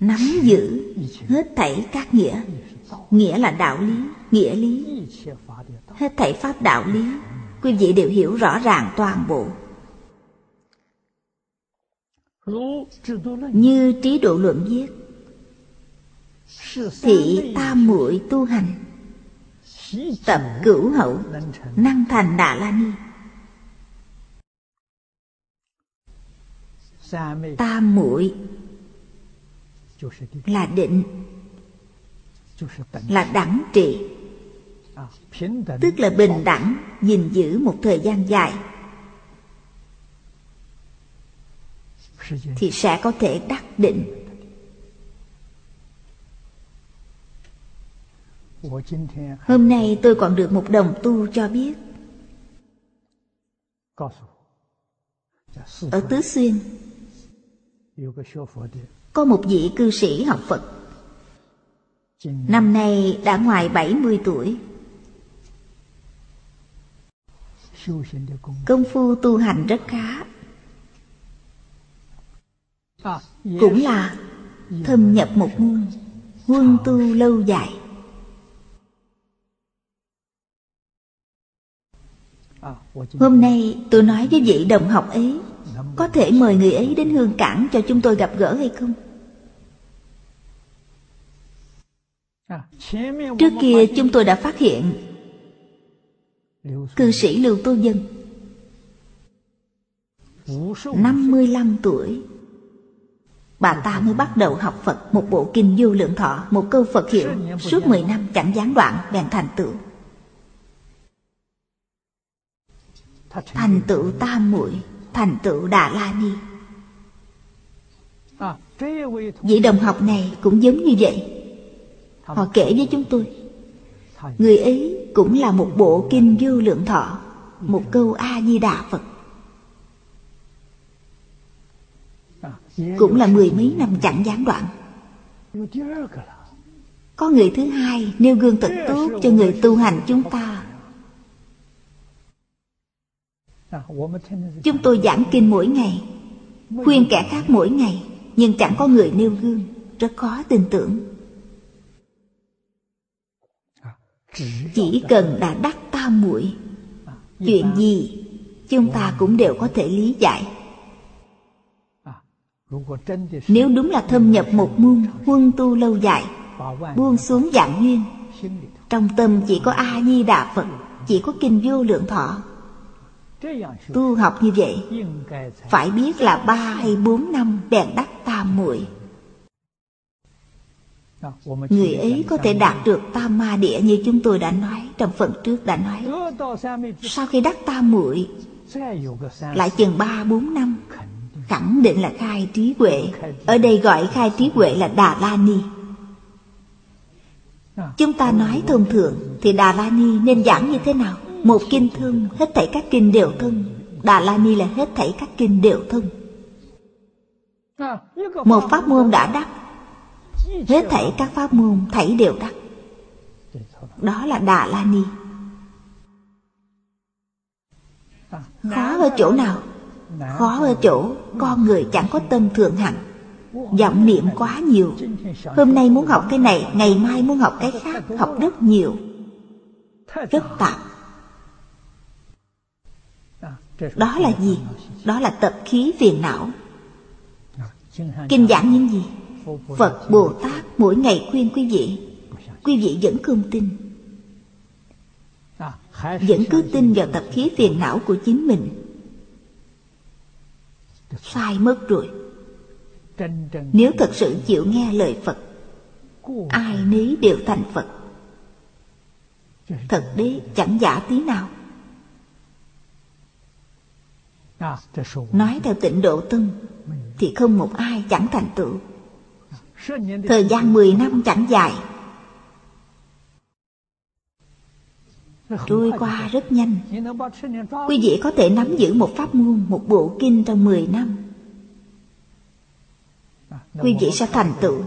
nắm giữ hết thảy các nghĩa. Nghĩa là đạo lý, nghĩa lý, hết thảy pháp đạo lý. Quý vị đều hiểu rõ ràng toàn bộ. Như Trí Độ Luận viết, thị tam muội tu hành, tập cửu hậu, năng thành Đà La Ni. Tam muội là định, là đẳng trì, tức là bình đẳng, gìn giữ một thời gian dài thì sẽ có thể đắc định. Hôm nay tôi còn được một đồng tu cho biết, ở Tứ Xuyên Có một vị cư sĩ học Phật, năm nay đã ngoài bảy mươi tuổi. Công phu tu hành rất khá, cũng là thâm nhập một môn, huân tu lâu dài. Hôm nay tôi nói với vị đồng học ấy, có thể mời người ấy đến Hương Cảng cho chúng tôi gặp gỡ hay không? Trước kia chúng tôi đã phát hiện cư sĩ Lưu Tô Dân năm mươi lăm tuổi, bà ta mới bắt đầu học Phật. Một bộ Kinh Vô Lượng Thọ, một câu Phật hiệu, suốt mười năm chẳng gián đoạn bèn thành tựu. Thành tựu tam muội, thành tựu Đà La Ni. Vị đồng học này cũng giống như vậy. Họ kể với chúng tôi, người ấy cũng là một bộ Kinh Vô Lượng Thọ, một câu A Di Đà Phật, cũng là mười mấy năm chẳng gián đoạn. Có người thứ hai nêu gương thật tốt cho người tu hành chúng ta. Chúng tôi giảng kinh mỗi ngày, khuyên kẻ khác mỗi ngày, nhưng chẳng có người nêu gương, rất khó tin tưởng. Chỉ cần đã đắc tam muội, chuyện gì chúng ta cũng đều có thể lý giải. Nếu đúng là thâm nhập một môn, huân tu lâu dài, buông xuống vạn duyên, trong tâm chỉ có A Di Đà Phật, chỉ có Kinh Vô Lượng Thọ. Tu học như vậy, phải biết là ba hay bốn năm bèn đắc tam muội. Người ấy có thể đạt được tam ma địa như chúng tôi đã nói, trong phần trước đã nói. Sau khi đắc tam muội, lại chừng ba bốn năm, khẳng định là khai trí huệ. Ở đây gọi khai trí huệ là Đà La Ni. Chúng ta nói thông thường thì Đà La Ni nên giảng như thế nào? Một kinh thông, hết thảy các kinh đều thông. Đà La Ni là hết thảy các kinh đều thông. Một pháp môn đã đắc, hết thảy các pháp môn thảy đều đắc. Đó là Đà La Ni. Khó ở chỗ nào? Khó ở chỗ con người chẳng có tâm thượng hạnh, vọng niệm quá nhiều. Hôm nay muốn học cái này, ngày mai muốn học cái khác, học rất nhiều, rất tạp. Đó là gì? Đó là tập khí phiền não. Kinh giảng những gì? Phật Bồ Tát mỗi ngày khuyên quý vị, quý vị vẫn không tin, vẫn cứ tin vào tập khí phiền não của chính mình. Sai mất rồi. Nếu thật sự chịu nghe lời Phật, ai nấy đều thành Phật. Thật đấy, chẳng giả tí nào. Nói theo Tịnh Độ Tông thì không một ai chẳng thành tựu. Thời gian mười năm chẳng dài, trôi qua rất nhanh. Quý vị có thể nắm giữ một pháp môn, một bộ kinh trong mười năm, quý vị sẽ thành tựu.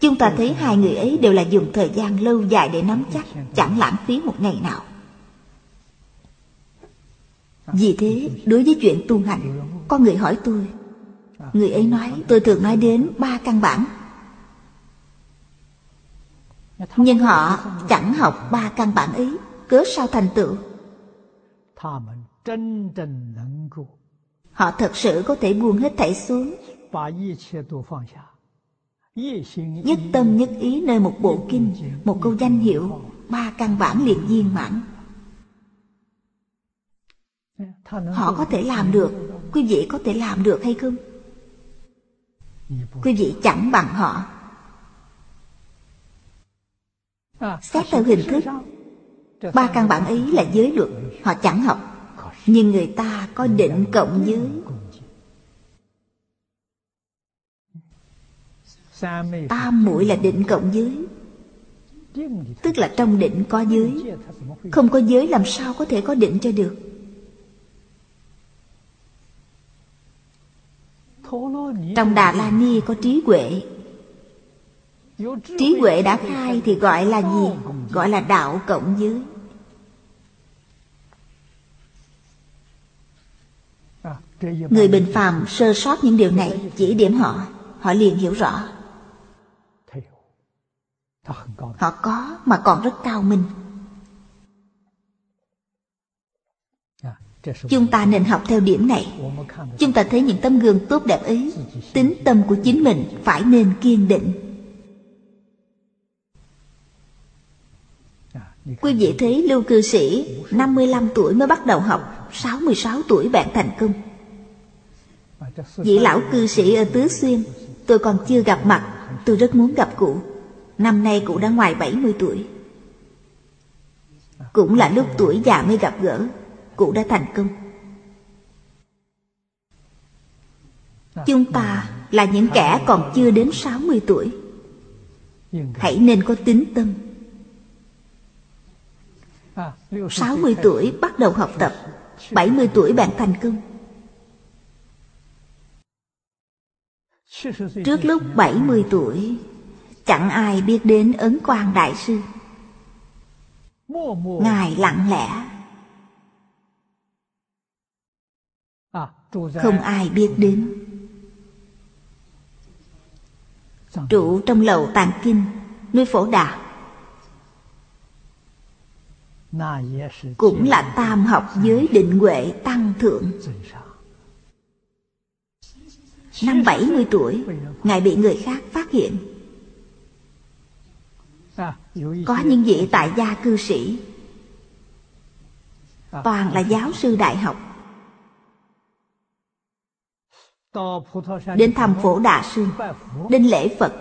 Chúng ta thấy hai người ấy đều là dùng thời gian lâu dài để nắm chắc, chẳng lãng phí một ngày nào. Vì thế, đối với chuyện tu hành, có người hỏi tôi, người ấy nói, tôi thường nói đến ba căn bản, nhưng họ chẳng học ba căn bản ấy, cớ sao thành tựu? Họ thật sự có thể buông hết thảy xuống, nhất tâm nhất ý nơi một bộ kinh, một câu danh hiệu, ba căn bản liền viên mãn. Họ có thể làm được, quý vị có thể làm được hay không? Quý vị chẳng bằng họ. Xét theo hình thức, ba căn bản ấy là giới luật, họ chẳng học. Nhưng người ta có định cộng giới, tam muội là định cộng giới, tức là trong định có giới. Không có giới làm sao có thể có định cho được? Trong Đà La Ni có trí huệ. Trí huệ đã khai thì gọi là gì? Gọi là đạo cộng giới. Người bình phàm sơ sót những điều này, chỉ điểm họ, họ liền hiểu rõ. Họ có mà còn rất cao minh. Chúng ta nên học theo điểm này. Chúng ta thấy những tấm gương tốt đẹp ấy, tín tâm của chính mình phải nên kiên định. Quý vị thấy Lưu cư sĩ năm mươi lăm tuổi mới bắt đầu học, sáu mươi sáu tuổi bạn thành công. Vị lão cư sĩ ở Tứ Xuyên tôi còn chưa gặp mặt, tôi rất muốn gặp cụ. Năm nay cụ đã ngoài bảy mươi tuổi. Cũng là lúc tuổi già mới gặp gỡ, cụ đã thành công. Chúng ta là những kẻ còn chưa đến sáu mươi tuổi, hãy nên có tín tâm. sáu mươi tuổi bắt đầu học tập, bảy mươi tuổi bạn thành công. Trước lúc bảy mươi tuổi, chẳng ai biết đến Ấn Quang Đại Sư. Ngài lặng lẽ, không ai biết đến. Trụ trong lầu Tàng Kinh, núi Phổ Đà, cũng là tam học giới định huệ tăng thượng. Năm bảy mươi tuổi, Ngài bị người khác phát hiện. Có những vị tại gia cư sĩ toàn là giáo sư đại học, đến thăm Phổ Đà Sư, đến lễ Phật,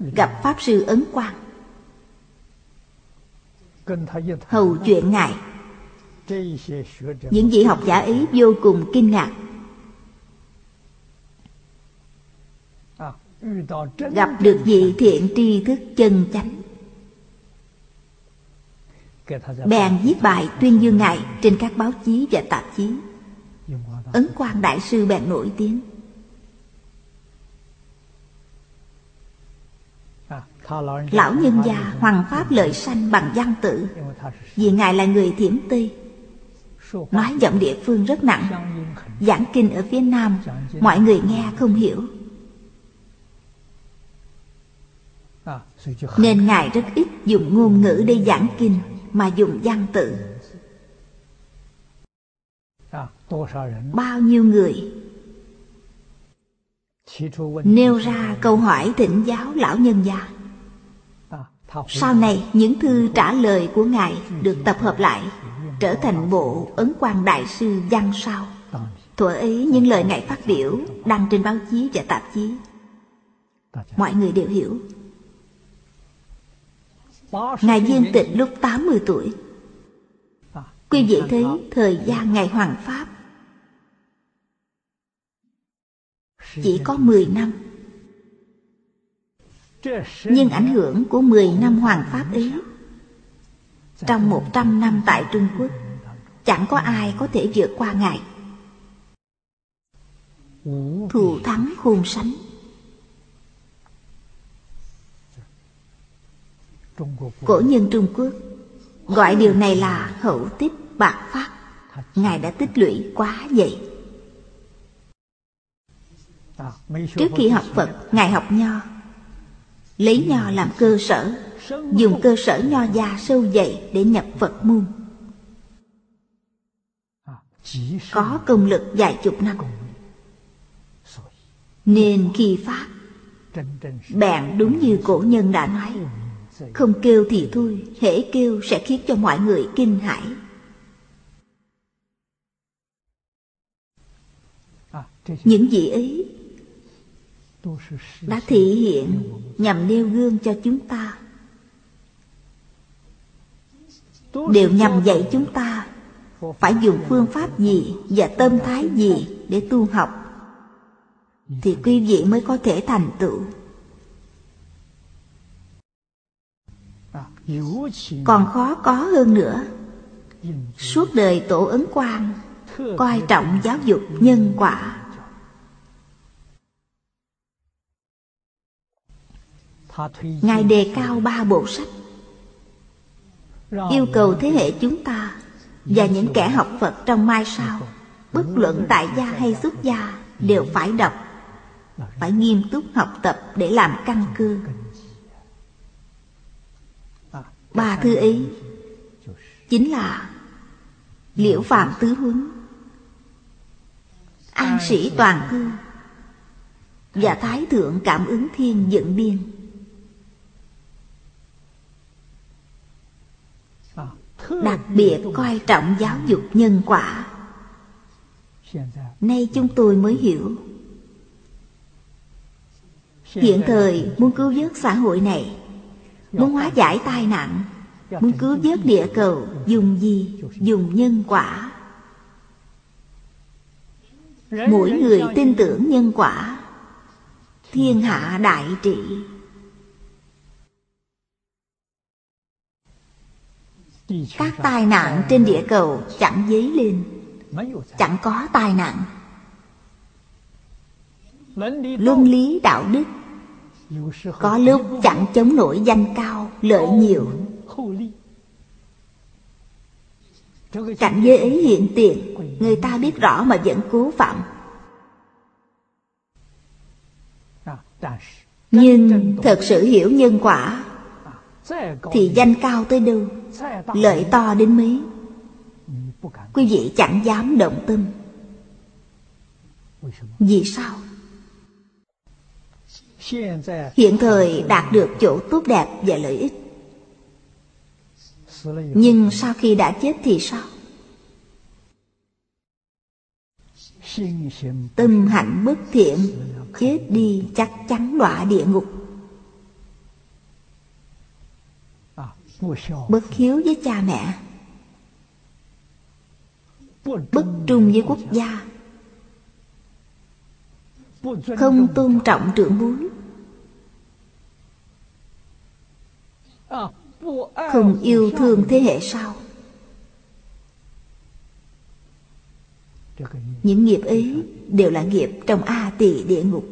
gặp Pháp Sư Ấn Quang, hầu chuyện Ngài. Những vị học giả ấy vô cùng kinh ngạc. Gặp được vị thiện tri thức chân chánh, bèn viết bài tuyên dương Ngài trên các báo chí và tạp chí. Ấn Quang Đại Sư bèn nổi tiếng. Lão nhân gia hoằng pháp lợi sanh bằng văn tự, vì Ngài là người Thiểm Tây, nói giọng địa phương rất nặng, giảng kinh ở phía Nam mọi người nghe không hiểu, nên Ngài rất ít dùng ngôn ngữ để giảng kinh mà dùng văn tự. Bao nhiêu người nêu ra câu hỏi thỉnh giáo lão nhân gia. Sau này những thư trả lời của Ngài được tập hợp lại, trở thành bộ Ấn Quang Đại Sư văn sao. Thuở ấy những lời Ngài phát biểu đăng trên báo chí và tạp chí, mọi người đều hiểu. Ngài viên tịch lúc tám mươi tuổi. Quý vị thấy thời gian Ngài hoằng pháp chỉ có mười năm, nhưng ảnh hưởng của mười năm hoằng pháp ấy, trong một trăm năm tại Trung Quốc chẳng có ai có thể vượt qua Ngài. Thù thắng khôn sánh. Cổ nhân Trung Quốc gọi điều này là hậu tích bạc phát. Ngài đã tích lũy quá vậy. Trước khi học Phật, Ngài học nho, lấy nho làm cơ sở, dùng cơ sở nho gia sâu dày để nhập Phật môn. Có công lực vài chục năm, nên khi phát bạn đúng như cổ nhân đã nói, không kêu thì thôi, hễ kêu sẽ khiến cho mọi người kinh hãi. Những vị ấy đã thị hiện nhằm nêu gương cho chúng ta, đều nhằm dạy chúng ta phải dùng phương pháp gì và tâm thái gì để tu học, thì quý vị mới có thể thành tựu. Còn khó có hơn nữa. Suốt đời tổ Ấn Quang coi trọng giáo dục nhân quả, Ngài đề cao ba bộ sách, yêu cầu thế hệ chúng ta và những kẻ học Phật trong mai sau, bất luận tại gia hay xuất gia, đều phải đọc, phải nghiêm túc học tập để làm căn cơ. Ba thứ ấy chính là Liễu Phàm Tứ Huấn, An Sĩ Toàn Cương và Thái Thượng Cảm Ứng Thiên Dựng Biên. Đặc biệt coi trọng giáo dục nhân quả. Nay chúng tôi mới hiểu, hiện thời muốn cứu vớt xã hội này, muốn hóa giải tai nạn, muốn cứu vớt địa cầu, dùng gì? Dùng nhân quả. Mỗi người tin tưởng nhân quả, thiên hạ đại trị. Các tai nạn trên địa cầu chẳng dấy lên, chẳng có tai nạn. Luân lý đạo đức có lúc chẳng chống nổi danh cao, lợi nhiều. Cảnh giới ấy hiện tiền, người ta biết rõ mà vẫn cố phạm. Nhưng thật sự hiểu nhân quả thì danh cao tới đâu, lợi to đến mấy, quý vị chẳng dám động tâm. Vì sao? Hiện thời đạt được chỗ tốt đẹp và lợi ích, nhưng sau khi đã chết thì sao? Tâm hạnh bất thiện, chết đi chắc chắn đọa địa ngục. Bất hiếu với cha mẹ, bất trung với quốc gia, không tôn trọng trưởng bối, không yêu thương thế hệ sau, những nghiệp ấy đều là nghiệp trong A Tỳ địa ngục,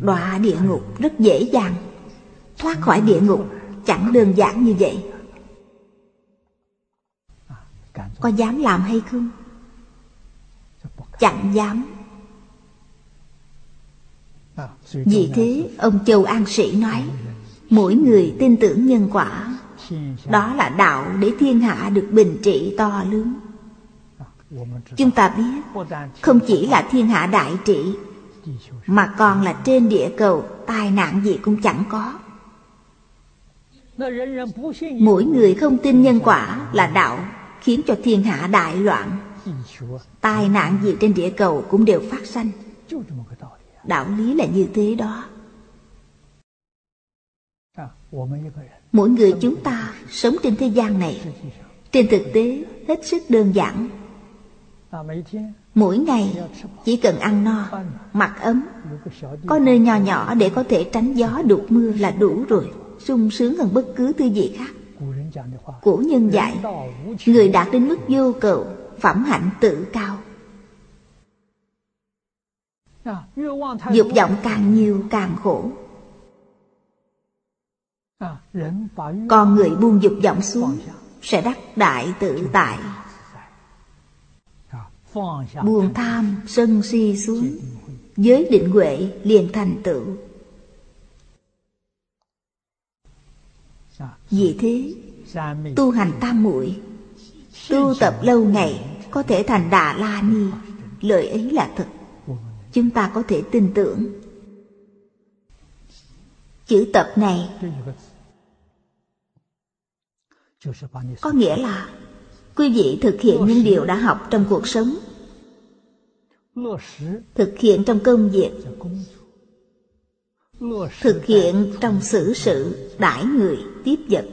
đọa địa ngục rất dễ dàng. Thoát khỏi địa ngục chẳng đơn giản như vậy. Có dám làm hay không? Chẳng dám. Vì thế ông Châu An Sĩ nói, mỗi người tin tưởng nhân quả, đó là đạo để thiên hạ được bình trị to lớn. Chúng ta biết không chỉ là thiên hạ đại trị, mà còn là trên địa cầu tai nạn gì cũng chẳng có. Mỗi người không tin nhân quả là đạo, khiến cho thiên hạ đại loạn, tai nạn gì trên địa cầu cũng đều phát sanh. Đạo lý là như thế đó. Mỗi người chúng ta sống trên thế gian này, trên thực tế hết sức đơn giản. Mỗi ngày chỉ cần ăn no, mặc ấm, có nơi nhỏ nhỏ để có thể tránh gió đụt mưa là đủ rồi, sung sướng hơn bất cứ thứ gì khác. Cổ nhân dạy, người đạt đến mức vô cầu, phẩm hạnh tự cao. Dục vọng càng nhiều càng khổ. Con người buông dục vọng xuống sẽ đắc đại tự tại. Buông tham sân si xuống, giới định huệ liền thành tựu. Vì thế tu hành tam muội, tu tập lâu ngày có thể thành Đà La Ni. Lời ấy là thật, chúng ta có thể tin tưởng. Chữ tập này có nghĩa là quý vị thực hiện những điều đã học trong cuộc sống, thực hiện trong công việc, thực hiện trong xử sự, đãi người tiếp vật.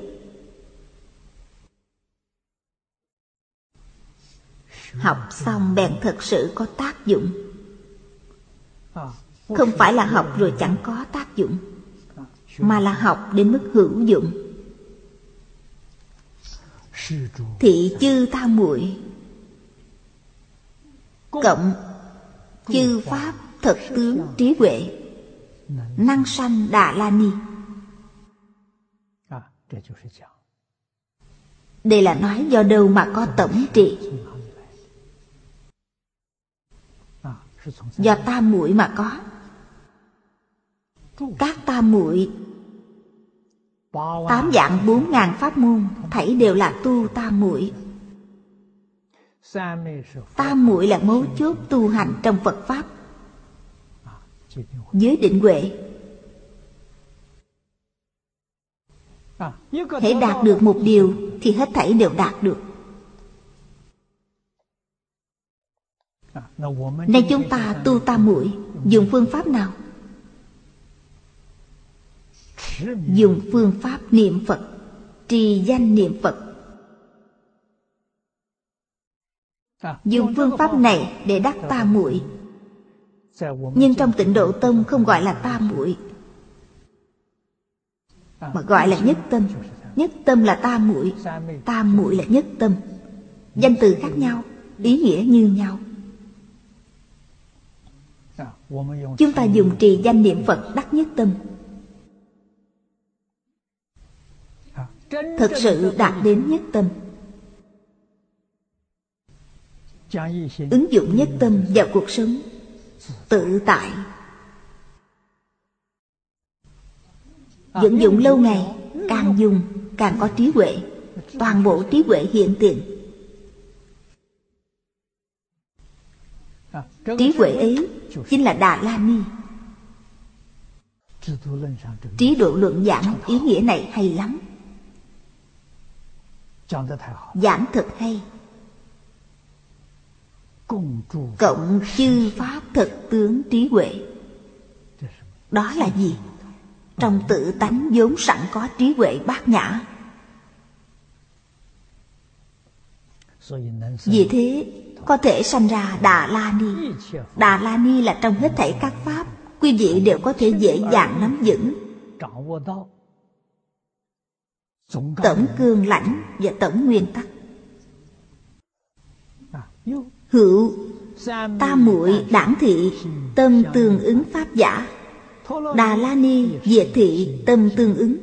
Học xong bèn thật sự có tác dụng, không phải là học rồi chẳng có tác dụng, mà là học đến mức hữu dụng. Thị chư tam muội cộng chư pháp thật tướng trí huệ, năng sanh Đà La Ni. Đây là nói do đâu mà có tổng trị, do tam muội mà có. Các tam muội, tám dạng bốn ngàn pháp môn, thảy đều là tu tam muội. Tam muội là mấu chốt tu hành trong Phật pháp. Giới định huệ, hễ đạt được một điều thì hết thảy đều đạt được. Nay chúng ta tu tam muội dùng phương pháp nào? Dùng phương pháp niệm Phật, trì danh niệm Phật. Dùng phương pháp này để đắc tam muội. Nhưng trong Tịnh Độ Tông không gọi là tam muội, mà gọi là nhất tâm. Nhất tâm là tam muội, tam muội là nhất tâm. Danh từ khác nhau, ý nghĩa như nhau. Chúng ta dùng trì danh niệm Phật đắc nhất tâm, thực sự đạt đến nhất tâm. Ứng dụng nhất tâm vào cuộc sống, tự tại. Vận dụng lâu ngày, càng dùng càng có trí huệ. Toàn bộ trí huệ hiện tiền. Trí huệ ấy chính là Đà La Ni. Trí Độ Luận giảng ý nghĩa này hay lắm, giảng thật hay. Cộng chư pháp thật tướng trí huệ. Đó là gì? Trong tự tánh vốn sẵn có trí huệ bát nhã. Vì thế có thể sanh ra Đà La Ni. Đà La Ni là trong hết thảy các pháp, quý vị đều có thể dễ dàng nắm vững. Tổng cương lãnh và tổng nguyên tắc. Hữu tam muội đảng thị, tâm tương ứng pháp giả. Đà La Ni diệt thị tâm tương ứng,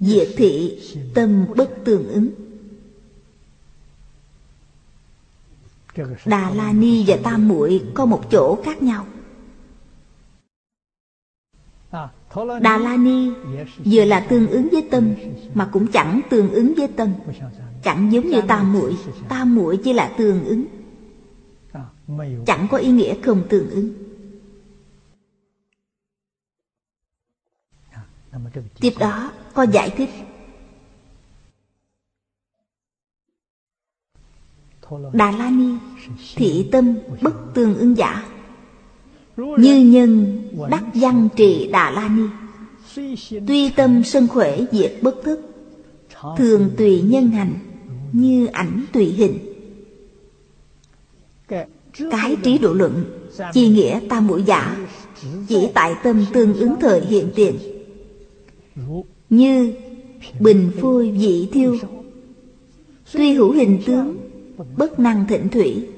diệt thị tâm bất tương ứng. Đà La Ni và tam muội có một chỗ khác nhau. Đà La Ni vừa là tương ứng với tâm, mà cũng chẳng tương ứng với tâm. Chẳng giống như tam muội, tam muội chỉ là tương ứng, chẳng có ý nghĩa không tương ứng. Tiếp đó có giải thích. Đà La Ni thị tâm bất tương ứng giả. Như nhân đắc văn trì Đà La Ni, tuy tâm sân khỏe diệt bất thức. Thường tùy nhân hành, như ảnh tùy hình. Cái Trí Độ Luận chi nghĩa tam muội giả chỉ tại tâm tương ứng thời hiện tiền. Như bình phôi dị thiêu, tuy hữu hình tướng, bất năng thịnh thủy.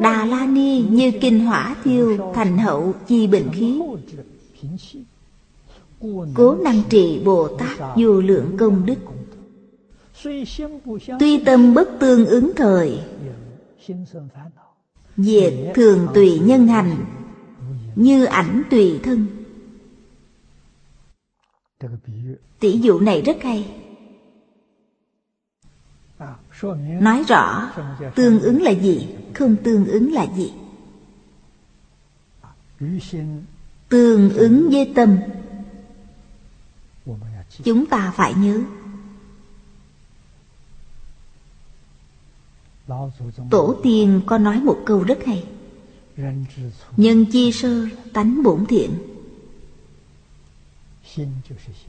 Đà La Ni như kinh hỏa thiêu, thành hậu chi bình khí. Cố năng trì Bồ Tát vô lượng công đức. Tuy tâm bất tương ứng thời diệt, thường tùy nhân hành, như ảnh tùy thân. Tỷ dụ này rất hay, nói rõ tương ứng là gì, không tương ứng là gì. Tương ứng với tâm, chúng ta phải nhớ. Tổ tiên có nói một câu rất hay: nhân chi sơ, tánh bổn thiện.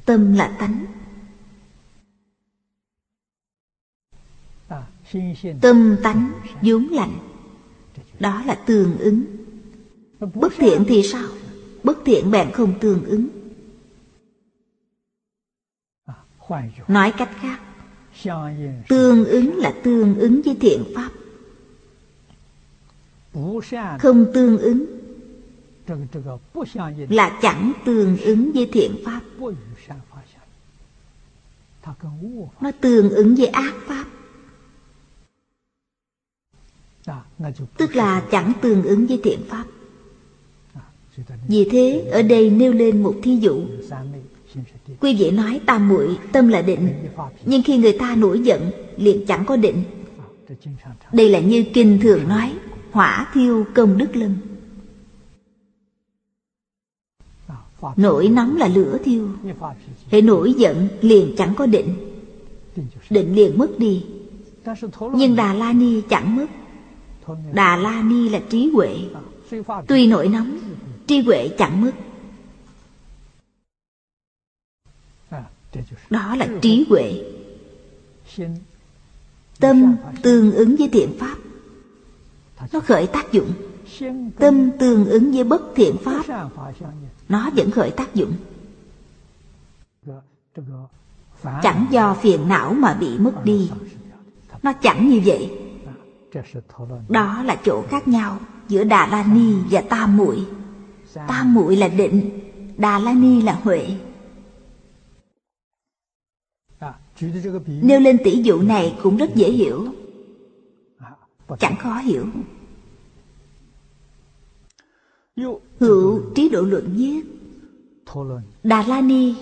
Tâm là tánh. Tâm tánh vốn lạnh. Đó là tương ứng. Bất thiện thì sao? Bất thiện bèn không tương ứng. Nói cách khác, tương ứng là tương ứng với thiện pháp. không tương ứng, là chẳng tương ứng với thiện pháp, nó tương ứng với ác pháp, tức là chẳng tương ứng với thiện pháp. Vì thế ở đây nêu lên một thí dụ. Quý vị nói tam muội tâm là định, nhưng khi người ta nổi giận liền chẳng có định. Đây là như kinh thường nói hỏa thiêu công đức lâm. Nổi nóng là lửa thiêu, hễ nổi giận liền chẳng có định, định liền mất đi. Nhưng Đà La Ni chẳng mất. Đà La Ni là trí huệ, tuy nổi nóng, trí huệ chẳng mất. Đó là trí huệ. Tâm tương ứng với thiện pháp, nó khởi tác dụng. Tâm tương ứng với bất thiện pháp, nó vẫn khởi tác dụng. Chẳng do phiền não mà bị mất đi, nó chẳng như vậy. Đó là chỗ khác nhau giữa Đà La Ni và Tam Muội. Tam Muội là định, Đà La Ni là huệ. Nêu lên tỷ dụ này cũng rất dễ hiểu, chẳng khó hiểu. Hữu Trí Độ Luận viết: Đà La Ni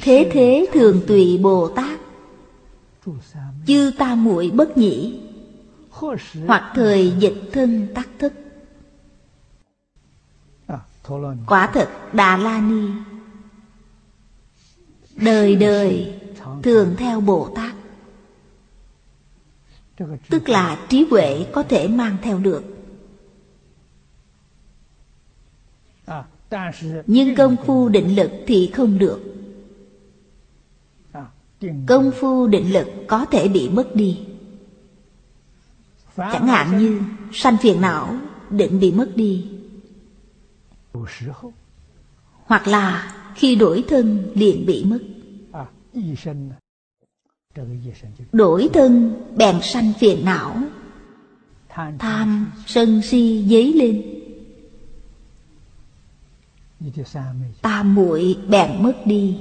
thế thế thường tùy Bồ Tát, chư tam muội bất nhĩ, hoặc thời dịch thân tác thức. Quả thật Đà La Ni đời đời thường theo Bồ Tát, tức là trí huệ có thể mang theo được. Nhưng công phu định lực thì không được. Công phu định lực có thể bị mất đi. Chẳng hạn như sanh phiền não, định bị mất đi. Hoặc là khi đổi thân liền bị mất. Đổi thân bèn sanh phiền não, tham sân si dấy lên, tam muội bèn mất đi.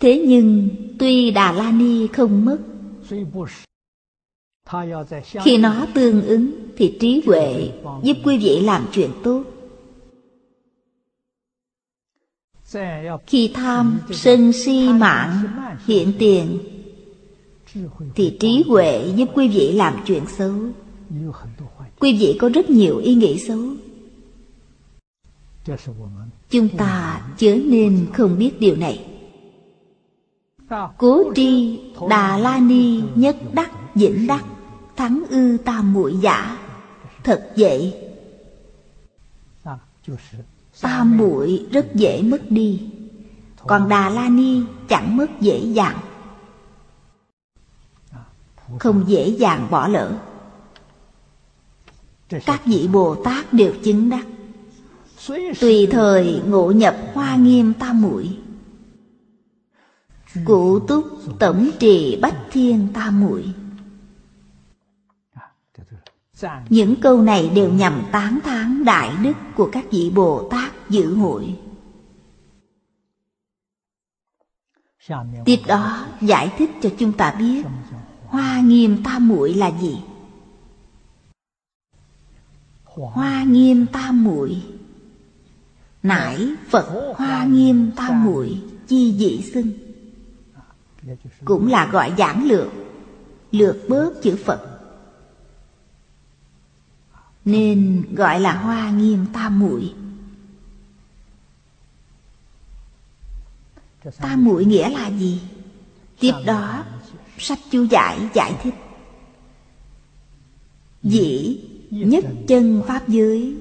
Thế nhưng tuy Đà La Ni không mất, khi nó tương ứng thì trí huệ giúp quý vị làm chuyện tốt. Khi tham sân si mạng hiện tiền thì trí huệ giúp quý vị làm chuyện xấu. Quý vị có rất nhiều ý nghĩ xấu, chúng ta chớ nên không biết điều này. Cố tri Đà La Ni nhất đắc vĩnh đắc, thắng ư tam muội giả. Thật vậy, tam muội rất dễ mất đi, còn Đà La Ni chẳng mất dễ dàng, không dễ dàng bỏ lỡ. Các vị Bồ Tát đều chứng đắc, tùy thời ngộ nhập hoa nghiêm tam muội, cụ túc tổng trì bách thiên tam muội. Những câu này đều nhằm tán thán đại đức của các vị Bồ Tát dự hội. Tiếp đó giải thích cho chúng ta biết hoa nghiêm tam muội là gì. Hoa nghiêm tam muội nải Phật hoa nghiêm tam muội chi dị xưng, cũng là gọi giản lược, lược bớt chữ Phật, nên gọi là hoa nghiêm tam muội. Tam muội nghĩa là gì? Tiếp đó sách chú giải giải thích: dĩ nhất chân pháp giới,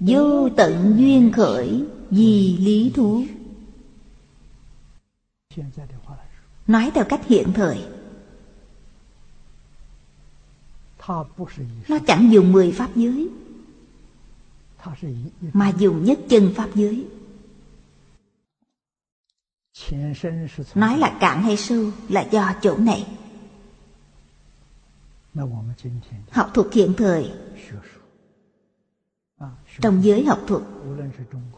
vô tận duyên khởi vì lý thú. Nói theo cách hiện thời, nó chẳng dùng mười pháp giới, mà dùng nhất chân pháp giới. Nói là cạn hay sâu là do chỗ này. Học thuật hiện thời, trong giới học thuật,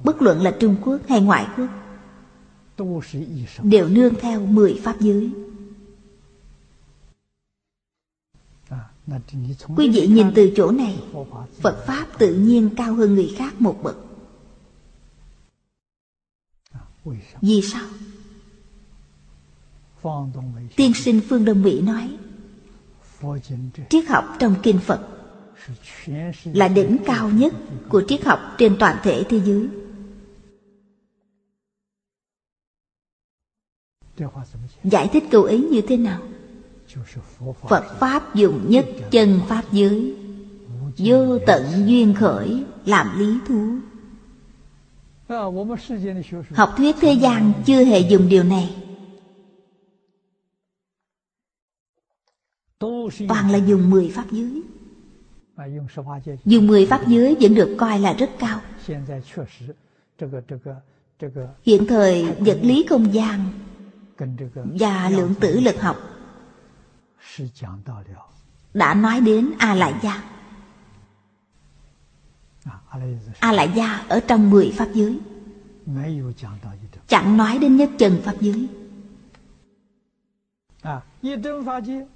bất luận là Trung Quốc hay ngoại quốc, đều nương theo mười pháp giới. Quý vị nhìn từ chỗ này, Phật Pháp tự nhiên cao hơn người khác một bậc. Vì sao? Tiên sinh Phương Đông Mỹ nói, triết học trong Kinh Phật là đỉnh cao nhất của triết học trên toàn thể thế giới. Giải thích câu ấy như thế nào? Phật Pháp dùng nhất chân Pháp giới, vô tận duyên khởi làm lý thú. Học thuyết thế gian chưa hề dùng điều này, toàn là dùng mười pháp giới. Dùng mười pháp giới vẫn được coi là rất cao. Hiện thời vật lý không gian và lượng tử lực học đã nói đến A Lại Gia. A Lại Gia ở trong mười pháp giới chẳng nói đến nhất chân pháp giới.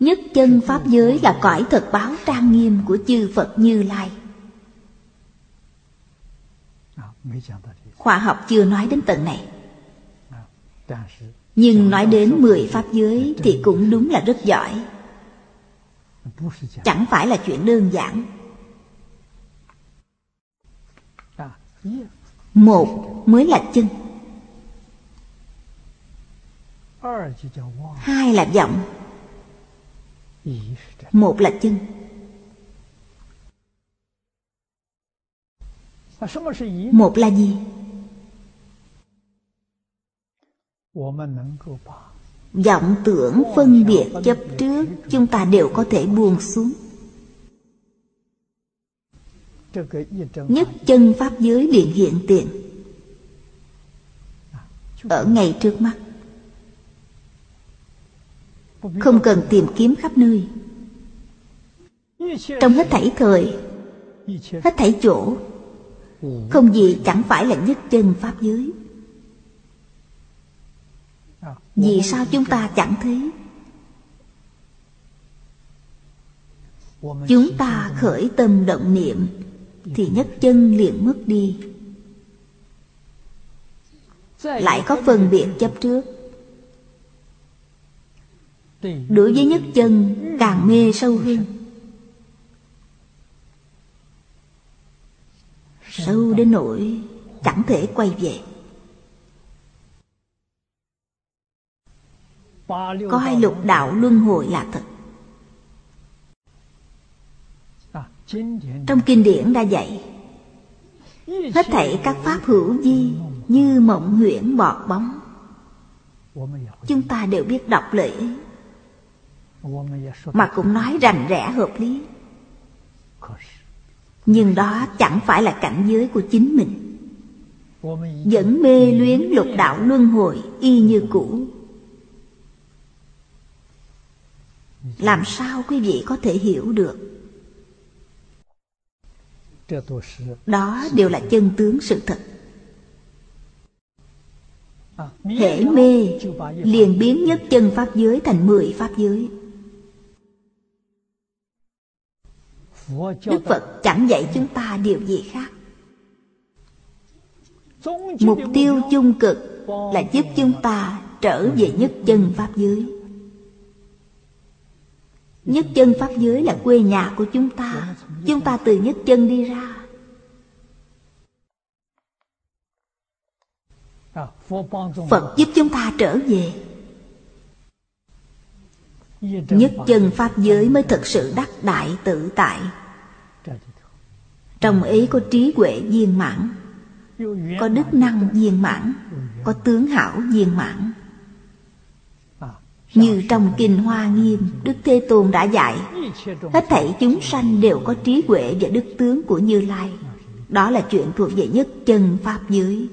Nhất chân pháp giới là cõi thật báo trang nghiêm của chư Phật Như Lai. Khoa học chưa nói đến tận này, nhưng nói đến mười pháp giới thì cũng đúng là rất giỏi, chẳng phải là chuyện đơn giản. Một mới là chân, hai là vọng, một là chân. Một là gì? Vọng tưởng phân biệt chấp trước chúng ta đều có thể buông xuống. Nhất chân pháp giới liền hiện tiền ở ngay trước mắt, không cần tìm kiếm khắp nơi. Trong hết thảy thời, hết thảy chỗ, không gì chẳng phải là nhất chân pháp giới. Vì sao chúng ta chẳng thấy? Chúng ta khởi tâm động niệm thì nhất chân liền mất đi, lại có phân biệt chấp trước. Đối với nhất chân càng mê sâu hơn, sâu đến nỗi chẳng thể quay về. Coi lục đạo luân hồi là thật. Trong kinh điển đã dạy, hết thảy các pháp hữu vi như mộng huyễn bọt bóng. Chúng ta đều biết đọc lợi, mà cũng nói rành rẽ hợp lý. Nhưng đó chẳng phải là cảnh giới của chính mình, vẫn mê luyến lục đạo luân hồi y như cũ. Làm sao quý vị có thể hiểu được? Đó đều là chân tướng sự thật. Hễ mê liền biến nhất chân pháp giới thành mười pháp giới. Đức Phật chẳng dạy chúng ta điều gì khác. Mục tiêu chung cực là giúp chúng ta trở về nhất chân pháp giới. Nhất chân pháp giới là quê nhà của chúng ta. Chúng ta từ nhất chân đi ra. Phật giúp chúng ta trở về. Nhất chân pháp giới mới thực sự đắc đại tự tại. Trong ấy có trí huệ viên mãn, có đức năng viên mãn, có tướng hảo viên mãn. Như trong Kinh Hoa Nghiêm, Đức Thế Tôn đã dạy, hết thảy chúng sanh đều có trí huệ và đức tướng của Như Lai. Đó là chuyện thuộc về nhất chân pháp giới.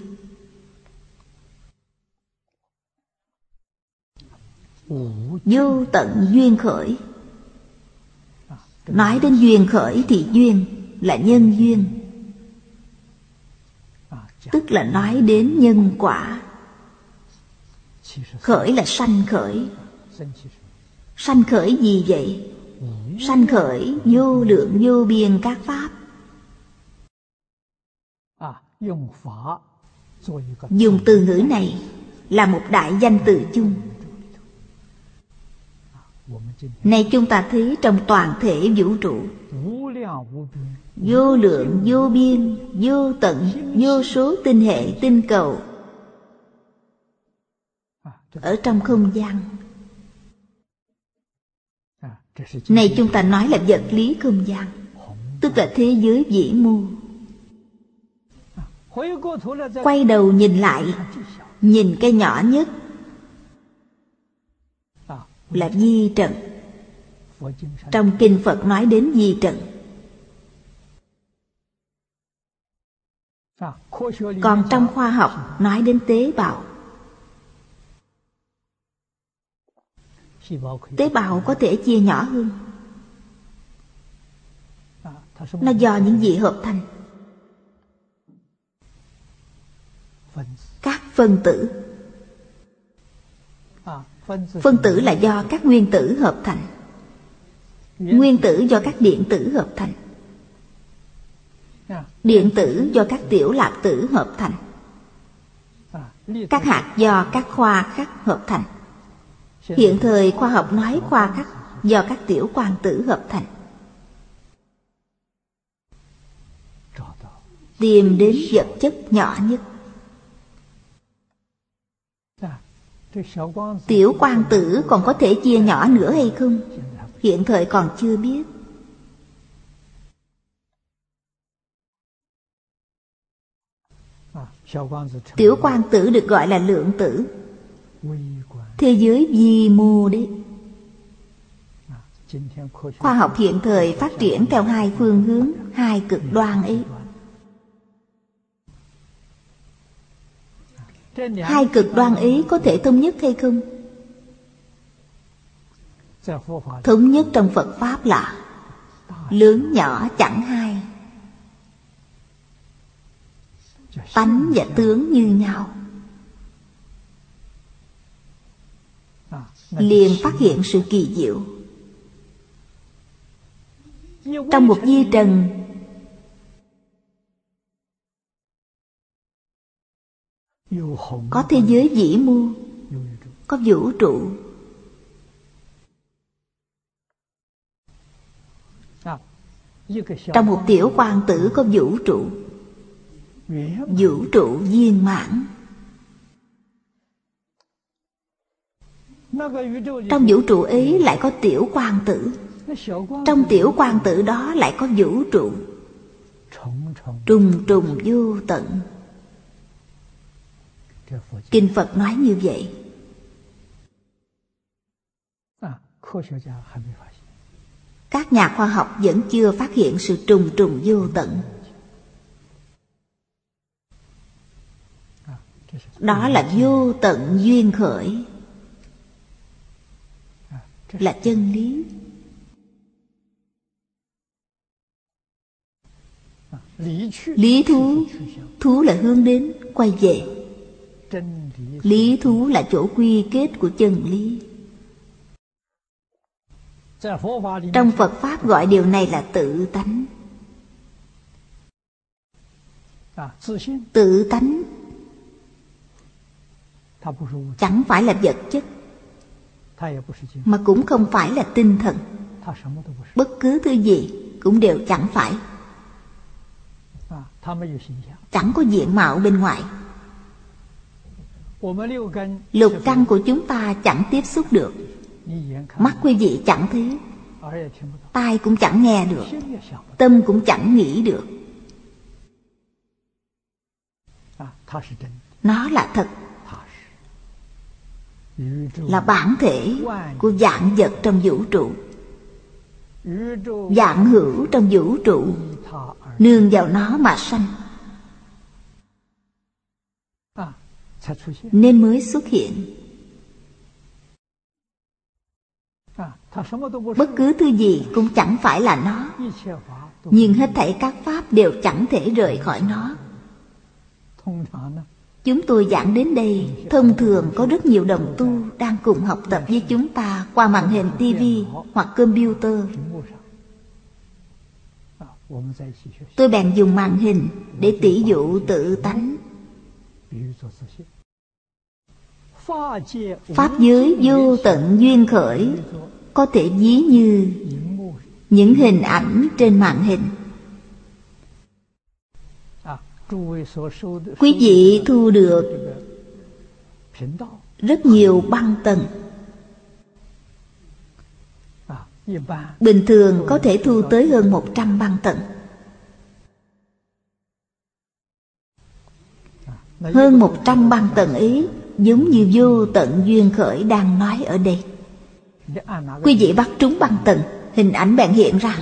Vô tận duyên khởi, Nói đến duyên khởi thì duyên là nhân duyên, tức là nói đến nhân quả. Khởi là sanh khởi. Sanh khởi gì vậy? Sanh khởi vô lượng vô biên các pháp. Dùng từ ngữ này là một đại danh từ chung. Này chúng ta thấy trong toàn thể vũ trụ, vô lượng vô biên, vô tận, vô số tinh hệ tinh cầu, ở trong không gian này chúng ta nói là vật lý không gian, tức là thế giới vĩ mô. Quay đầu nhìn lại, nhìn cái nhỏ nhất là vi trần. Trong kinh Phật nói đến vi trần. Còn trong khoa học nói đến tế bào. Tế bào có thể chia nhỏ hơn. Nó do những gì hợp thành? Các phân tử. Phân tử là do các nguyên tử hợp thành. Nguyên tử do các điện tử hợp thành. Điện tử do các tiểu lạp tử hợp thành. Các hạt do các khoa khắc hợp thành. Hiện thời khoa học nói khoa khắc do các tiểu quang tử hợp thành. Tìm đến vật chất nhỏ nhất. Tiểu quang tử còn có thể chia nhỏ nữa hay không? Hiện thời còn chưa biết. Tiểu quang tử được gọi là lượng tử. Thế giới vi mô đấy. Khoa học hiện thời phát triển theo hai phương hướng, hai cực đoan ấy. Hai cực đoan ấy có thể thống nhất hay không? Thống nhất trong Phật Pháp là lớn nhỏ chẳng hai, tánh và tướng như nhau. Liền phát hiện sự kỳ diệu. Trong một vi trần có thế giới vĩ mô, có vũ trụ. Trong một tiểu quang tử có vũ trụ. Vũ trụ viên mãn. Trong vũ trụ ấy lại có tiểu quang tử. Trong tiểu quang tử đó lại có vũ trụ. Trùng trùng vô tận. Kinh Phật nói như vậy. Các nhà khoa học vẫn chưa phát hiện sự trùng trùng vô tận. Đó là vô tận duyên khởi, là chân lý. Lý thú, thú là hướng đến, quay về. Lý thú là chỗ quy kết của chân lý. Trong Phật Pháp gọi điều này là tự tánh. Tự tánh chẳng phải là vật chất, mà cũng không phải là tinh thần. Bất cứ thứ gì cũng đều chẳng phải. Chẳng có diện mạo bên ngoài. Lục căn của chúng ta chẳng tiếp xúc được. Mắt quý vị chẳng thấy. Tai cũng chẳng nghe được. Tâm cũng chẳng nghĩ được. Nó là thật, là bản thể của vạn vật trong vũ trụ. Vạn hữu trong vũ trụ nương vào nó mà sanh, nên mới xuất hiện. Bất cứ thứ gì cũng chẳng phải là nó, nhưng hết thảy các pháp đều chẳng thể rời khỏi nó. Chúng tôi giảng đến đây, thông thường có rất nhiều đồng tu đang cùng học tập với chúng ta qua màn hình ti vi hoặc computer. Tôi bèn dùng màn hình để tỉ dụ tự tánh. Pháp giới vô tận duyên khởi, có thể ví như những hình ảnh trên màn hình. Quý vị thu được rất nhiều băng tần. Bình thường có thể thu tới hơn một trăm băng tần. Hơn một trăm băng tần ấy giống như vô tận duyên khởi đang nói ở đây. Quý vị bắt trúng băng tần, hình ảnh bèn hiện ra.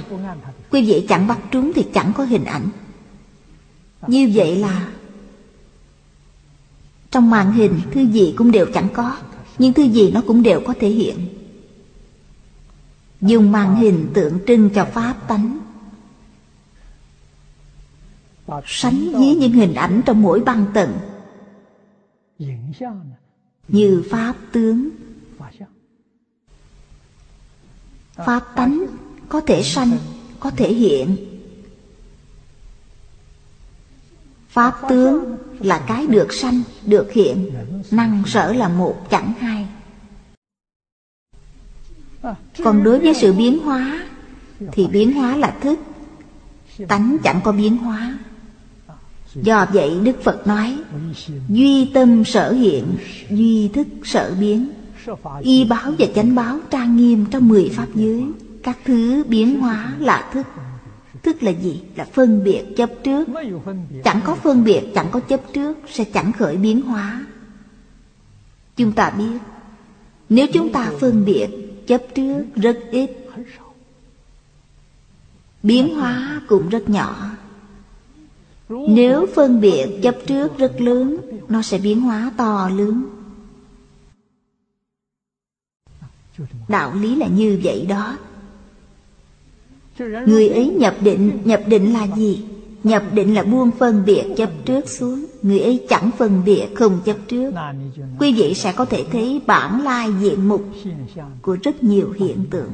Quý vị chẳng bắt trúng thì chẳng có hình ảnh. Như vậy là trong màn hình thứ gì cũng đều chẳng có, nhưng thứ gì nó cũng đều có thể hiện. Dùng màn hình tượng trưng cho pháp tánh, sánh với những hình ảnh trong mỗi băng tần, như pháp tướng. Pháp tánh có thể sanh, có thể hiện. Pháp tướng là cái được sanh, được hiện. Năng sở là một, chẳng hai. Còn đối với sự biến hóa thì biến hóa là thức, tánh chẳng có biến hóa. Do vậy Đức Phật nói: duy tâm sở hiện, duy thức sở biến. Y báo và chánh báo trang nghiêm trong mười pháp giới. Các thứ biến hóa là thức. Thức là gì? Là phân biệt chấp trước. Chẳng có phân biệt, chẳng có chấp trước sẽ chẳng khởi biến hóa. Chúng ta biết, nếu chúng ta phân biệt chấp trước rất ít, biến hóa cũng rất nhỏ. Nếu phân biệt chấp trước rất lớn, nó sẽ biến hóa to lớn. Đạo lý là như vậy đó. Người ấy nhập định, nhập định là gì? Nhập định là buông phân biệt chấp trước xuống. Người ấy chẳng phân biệt, không chấp trước. Quý vị sẽ có thể thấy bản lai diện mục của rất nhiều hiện tượng.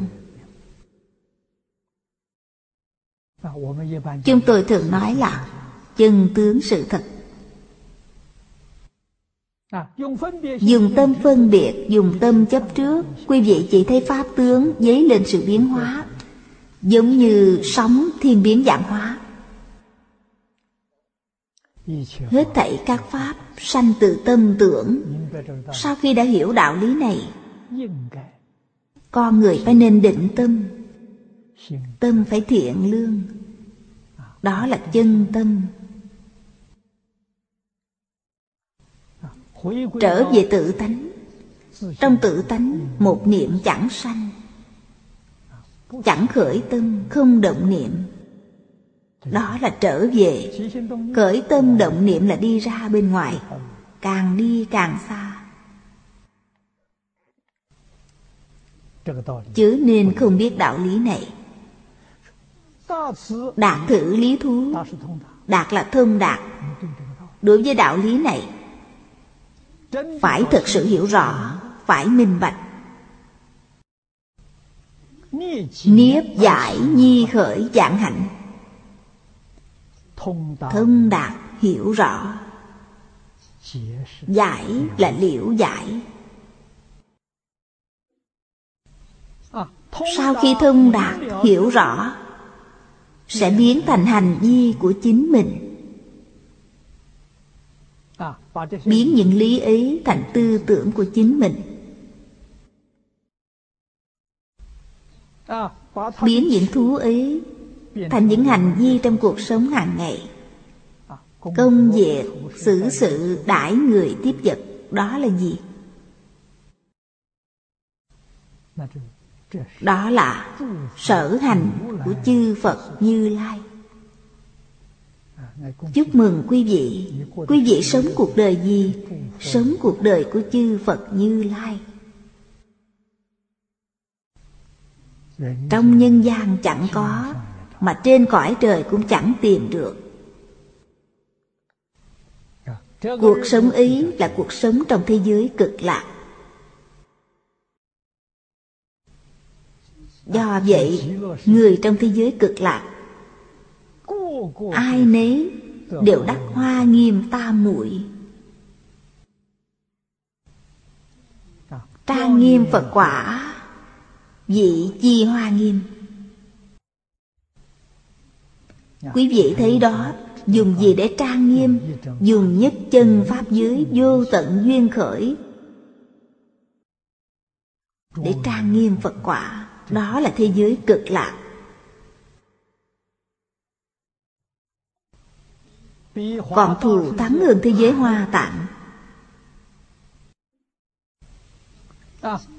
Chúng tôi thường nói là chân tướng sự thật. Dùng tâm phân biệt, dùng tâm chấp trước, quý vị chỉ thấy pháp tướng dấy lên sự biến hóa, giống như sóng thiên biến vạn hóa. Hết thảy các pháp sanh từ tâm tưởng. Sau khi đã hiểu đạo lý này, con người phải nên định tâm. Tâm phải thiện lương, đó là chân tâm. Trở về tự tánh. Trong tự tánh một niệm chẳng sanh, chẳng khởi tâm, không động niệm. Đó là trở về. Khởi tâm động niệm là đi ra bên ngoài, càng đi càng xa. Chứ nên không biết đạo lý này. Đạt thử lý thú. Đạt là thông đạt. Đối với đạo lý này phải thật sự hiểu rõ, phải minh bạch. Niếp giải nhi khởi vạn hạnh. Thông đạt hiểu rõ. Giải là liễu giải. Sau khi thông đạt hiểu rõ sẽ biến thành hành vi của chính mình. Biến những lý ấy thành tư tưởng của chính mình. Biến những thú ấy thành những hành vi trong cuộc sống hàng ngày. Công việc, xử sự, đãi người tiếp vật, đó là gì? Đó là sở hành của chư Phật Như Lai. Chúc mừng quý vị. Quý vị sống cuộc đời gì? Sống cuộc đời của chư Phật Như Lai. Trong nhân gian chẳng có, mà trên cõi trời cũng chẳng tìm được. Cuộc sống ý là cuộc sống trong thế giới cực lạc. Do vậy, người trong thế giới cực lạc, ai nấy đều đắc hoa nghiêm tam muội, trang nghiêm Phật quả, vị chi hoa nghiêm. Quý vị thấy đó, dùng gì để trang nghiêm? Dùng nhất chân pháp giới vô tận duyên khởi để trang nghiêm Phật quả. Đó là thế giới cực lạc. Còn thù thắng hơn thế giới Hoa Tạng.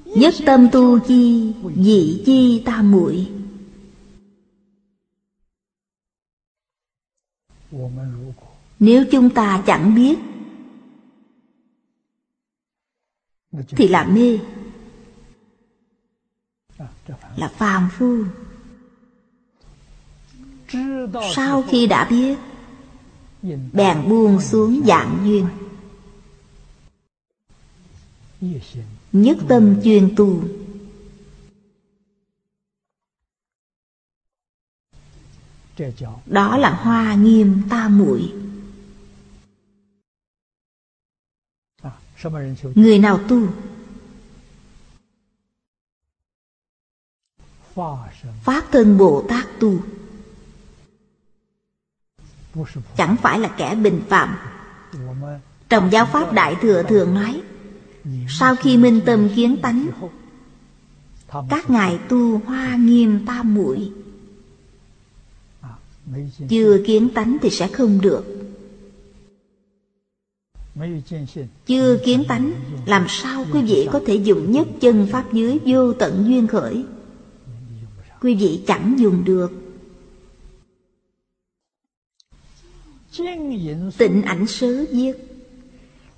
Nhất tâm tu chi, dị chi tam muội. Nếu chúng ta chẳng biết thì là mê, là phàm phu. Sau khi đã biết, bèn buông xuống dạng duyên, nhất tâm chuyên tu. Đó là hoa nghiêm tam muội. Người nào tu? Pháp thân Bồ Tát tu, chẳng phải là kẻ bình phạm. Trong giáo pháp Đại Thừa thường nói, sau khi minh tâm kiến tánh, các ngài tu hoa nghiêm tam muội. Chưa kiến tánh thì sẽ không được. Chưa kiến tánh, làm sao quý vị có thể dùng nhất chân pháp giới vô tận duyên khởi? Quý vị chẳng dùng được. Tịnh ảnh sớ viết,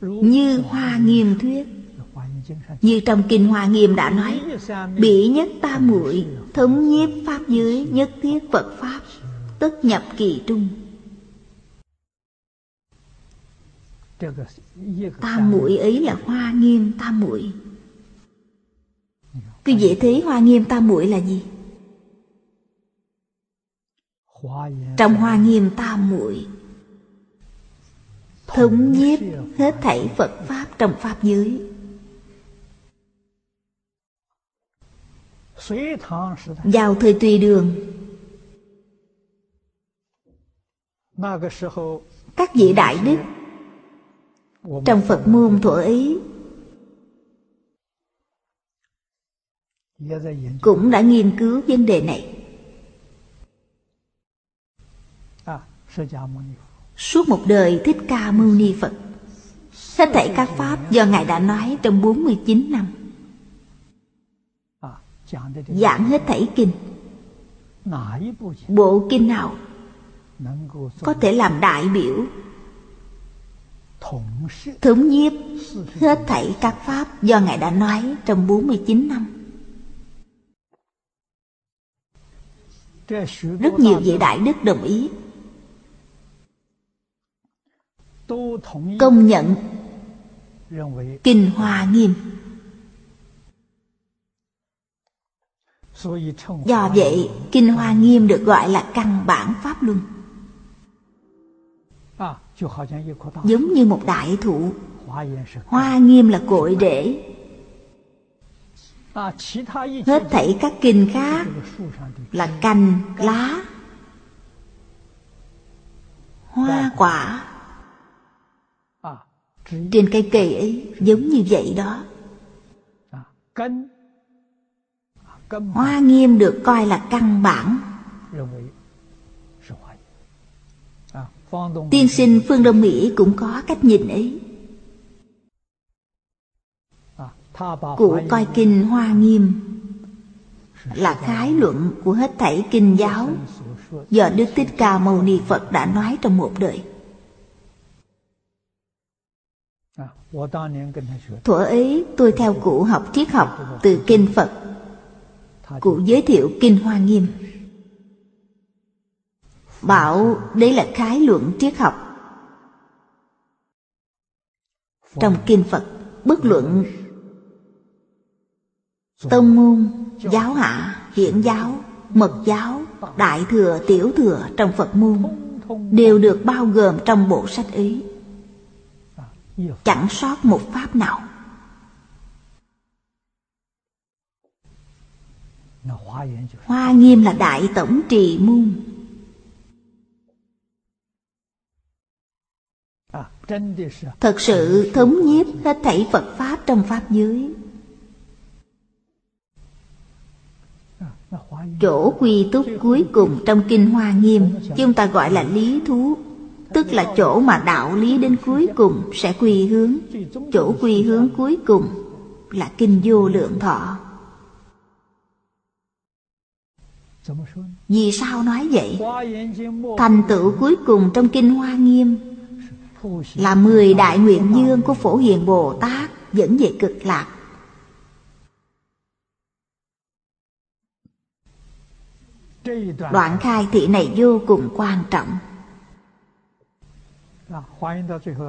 như hoa nghiêm thuyết, như trong kinh Hoa Nghiêm đã nói, bỉ nhất tam muội, thống nhiếp pháp giới, nhất thiết Phật pháp, tất nhập kỳ trung. Tam muội ấy là hoa nghiêm tam muội. Quý vị thấy hoa nghiêm tam muội là gì? Trong hoa nghiêm tam muội thống nhiếp hết thảy Phật pháp trong pháp giới. Vào thời Tùy Đường, các vị đại đức trong Phật môn thuở ấy cũng đã nghiên cứu vấn đề này. Suốt một đời Thích Ca Mâu Ni Phật, hết thảy các pháp do ngài đã nói trong bốn mươi chín năm, giảng hết thảy kinh. Bộ kinh nào có thể làm đại biểu thống nhiếp hết thảy các pháp do ngài đã nói trong bốn mươi chín năm? Rất nhiều vị đại đức đồng ý, công nhận kinh Hoa Nghiêm. Do vậy, kinh Hoa Nghiêm được gọi là căn bản pháp luân, giống như một đại thụ. Hoa Nghiêm là cội rễ, hết thảy các kinh khác là cành, lá, hoa quả. Trên cây cây ấy giống như vậy đó. Hoa Nghiêm được coi là căn bản. Tiên sinh Phương Đông Mỹ cũng có cách nhìn ấy. Cụ coi kinh Hoa Nghiêm là khái luận của hết thảy kinh giáo do Đức Thích Ca Mâu Ni Phật đã nói trong một đời. Thuở ấy tôi theo cụ học triết học từ kinh Phật. Cụ giới thiệu Kinh Hoa Nghiêm, bảo đấy là khái luận triết học. Trong Kinh Phật, bất luận tông môn, giáo hạ, hiển giáo, mật giáo, đại thừa, tiểu thừa trong Phật môn đều được bao gồm trong bộ sách ấy, chẳng sót một pháp nào. Hoa Nghiêm là đại tổng trì môn, thật sự thống nhiếp hết thảy Phật pháp trong pháp giới. Chỗ quy túc cuối cùng trong Kinh Hoa Nghiêm chúng ta gọi là lý thú, tức là chỗ mà đạo lý đến cuối cùng sẽ quy hướng. Chỗ quy hướng cuối cùng là Kinh Vô Lượng Thọ. Vì sao nói vậy? Thành tựu cuối cùng trong Kinh Hoa Nghiêm là mười đại nguyện dương của Phổ Hiền Bồ Tát dẫn về cực lạc. Đoạn khai thị này vô cùng quan trọng.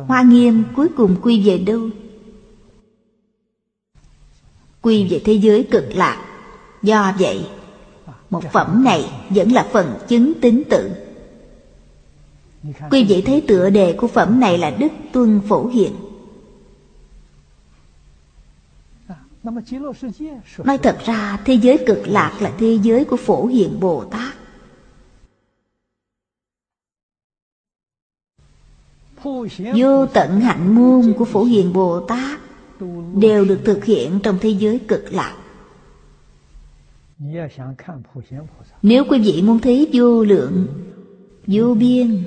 Hoa Nghiêm cuối cùng quy về đâu? Quy về thế giới cực lạc. Do vậy, một phẩm này vẫn là phần chứng tín tự. Quý vị thấy tựa đề của phẩm này là Đức Tuân Phổ Hiền. Nói thật ra, thế giới cực lạc là thế giới của Phổ Hiền Bồ Tát. Vô tận hạnh môn của Phổ Hiền Bồ Tát đều được thực hiện trong thế giới cực lạc. Nếu quý vị muốn thấy vô lượng, vô biên,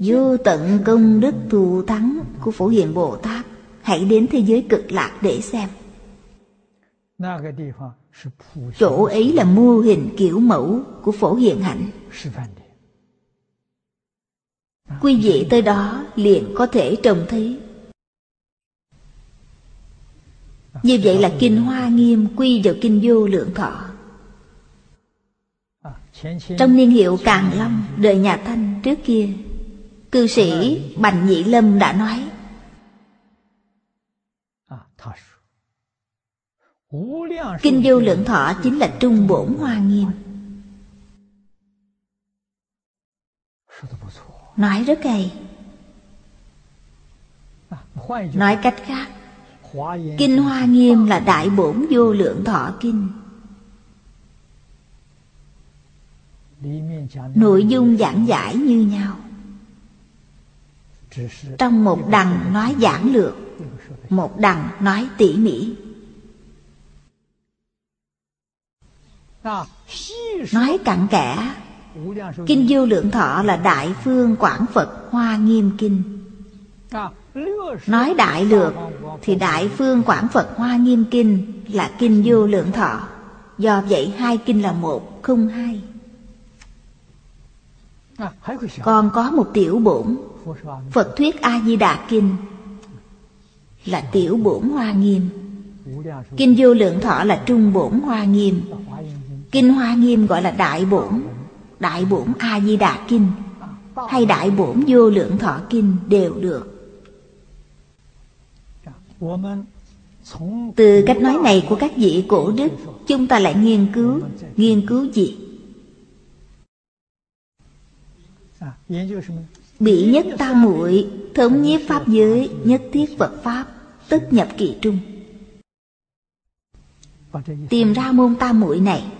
vô tận công đức thù thắng của Phổ Hiền Bồ Tát, hãy đến thế giới cực lạc để xem. Chỗ ấy là mô hình kiểu mẫu của Phổ Hiền hạnh. Quý vị tới đó liền có thể trông thấy. Như vậy là Kinh Hoa Nghiêm quy vào Kinh Vô Lượng Thọ. Trong niên hiệu Càn Long đời nhà Thanh trước kia, cư sĩ Pành Nhị Lâm đã nói: Kinh Vô Lượng Thọ chính là trung bổn Hoa Nghiêm. Nói rất hay. Nói cách khác, Kinh Hoa Nghiêm là đại bổn Vô Lượng Thọ Kinh. Nội dung giảng giải như nhau, trong một đằng nói giản lược, một đằng nói tỉ mỉ. Nói cặn kẽ, Kinh Vô Lượng Thọ là Đại Phương Quảng Phật Hoa Nghiêm Kinh. Nói đại lược thì Đại Phương Quảng Phật Hoa Nghiêm Kinh là Kinh Vô Lượng Thọ. Do vậy hai kinh là một, không hai. Còn có một tiểu bổn Phật Thuyết A Di Đà Kinh là tiểu bổn Hoa Nghiêm. Kinh Vô Lượng Thọ là trung bổn Hoa Nghiêm. Kinh Hoa Nghiêm gọi là đại bổn, đại bổn A Di Đà Kinh hay đại bổn Vô Lượng Thọ Kinh đều được. Từ cách nói này của các vị cổ đức, chúng ta lại nghiên cứu. Nghiên cứu gì? Bị nhất ta muội thống nhiếp pháp giới, nhất thiết Phật pháp, tức nhập kỳ trung. Tìm ra môn ta muội này,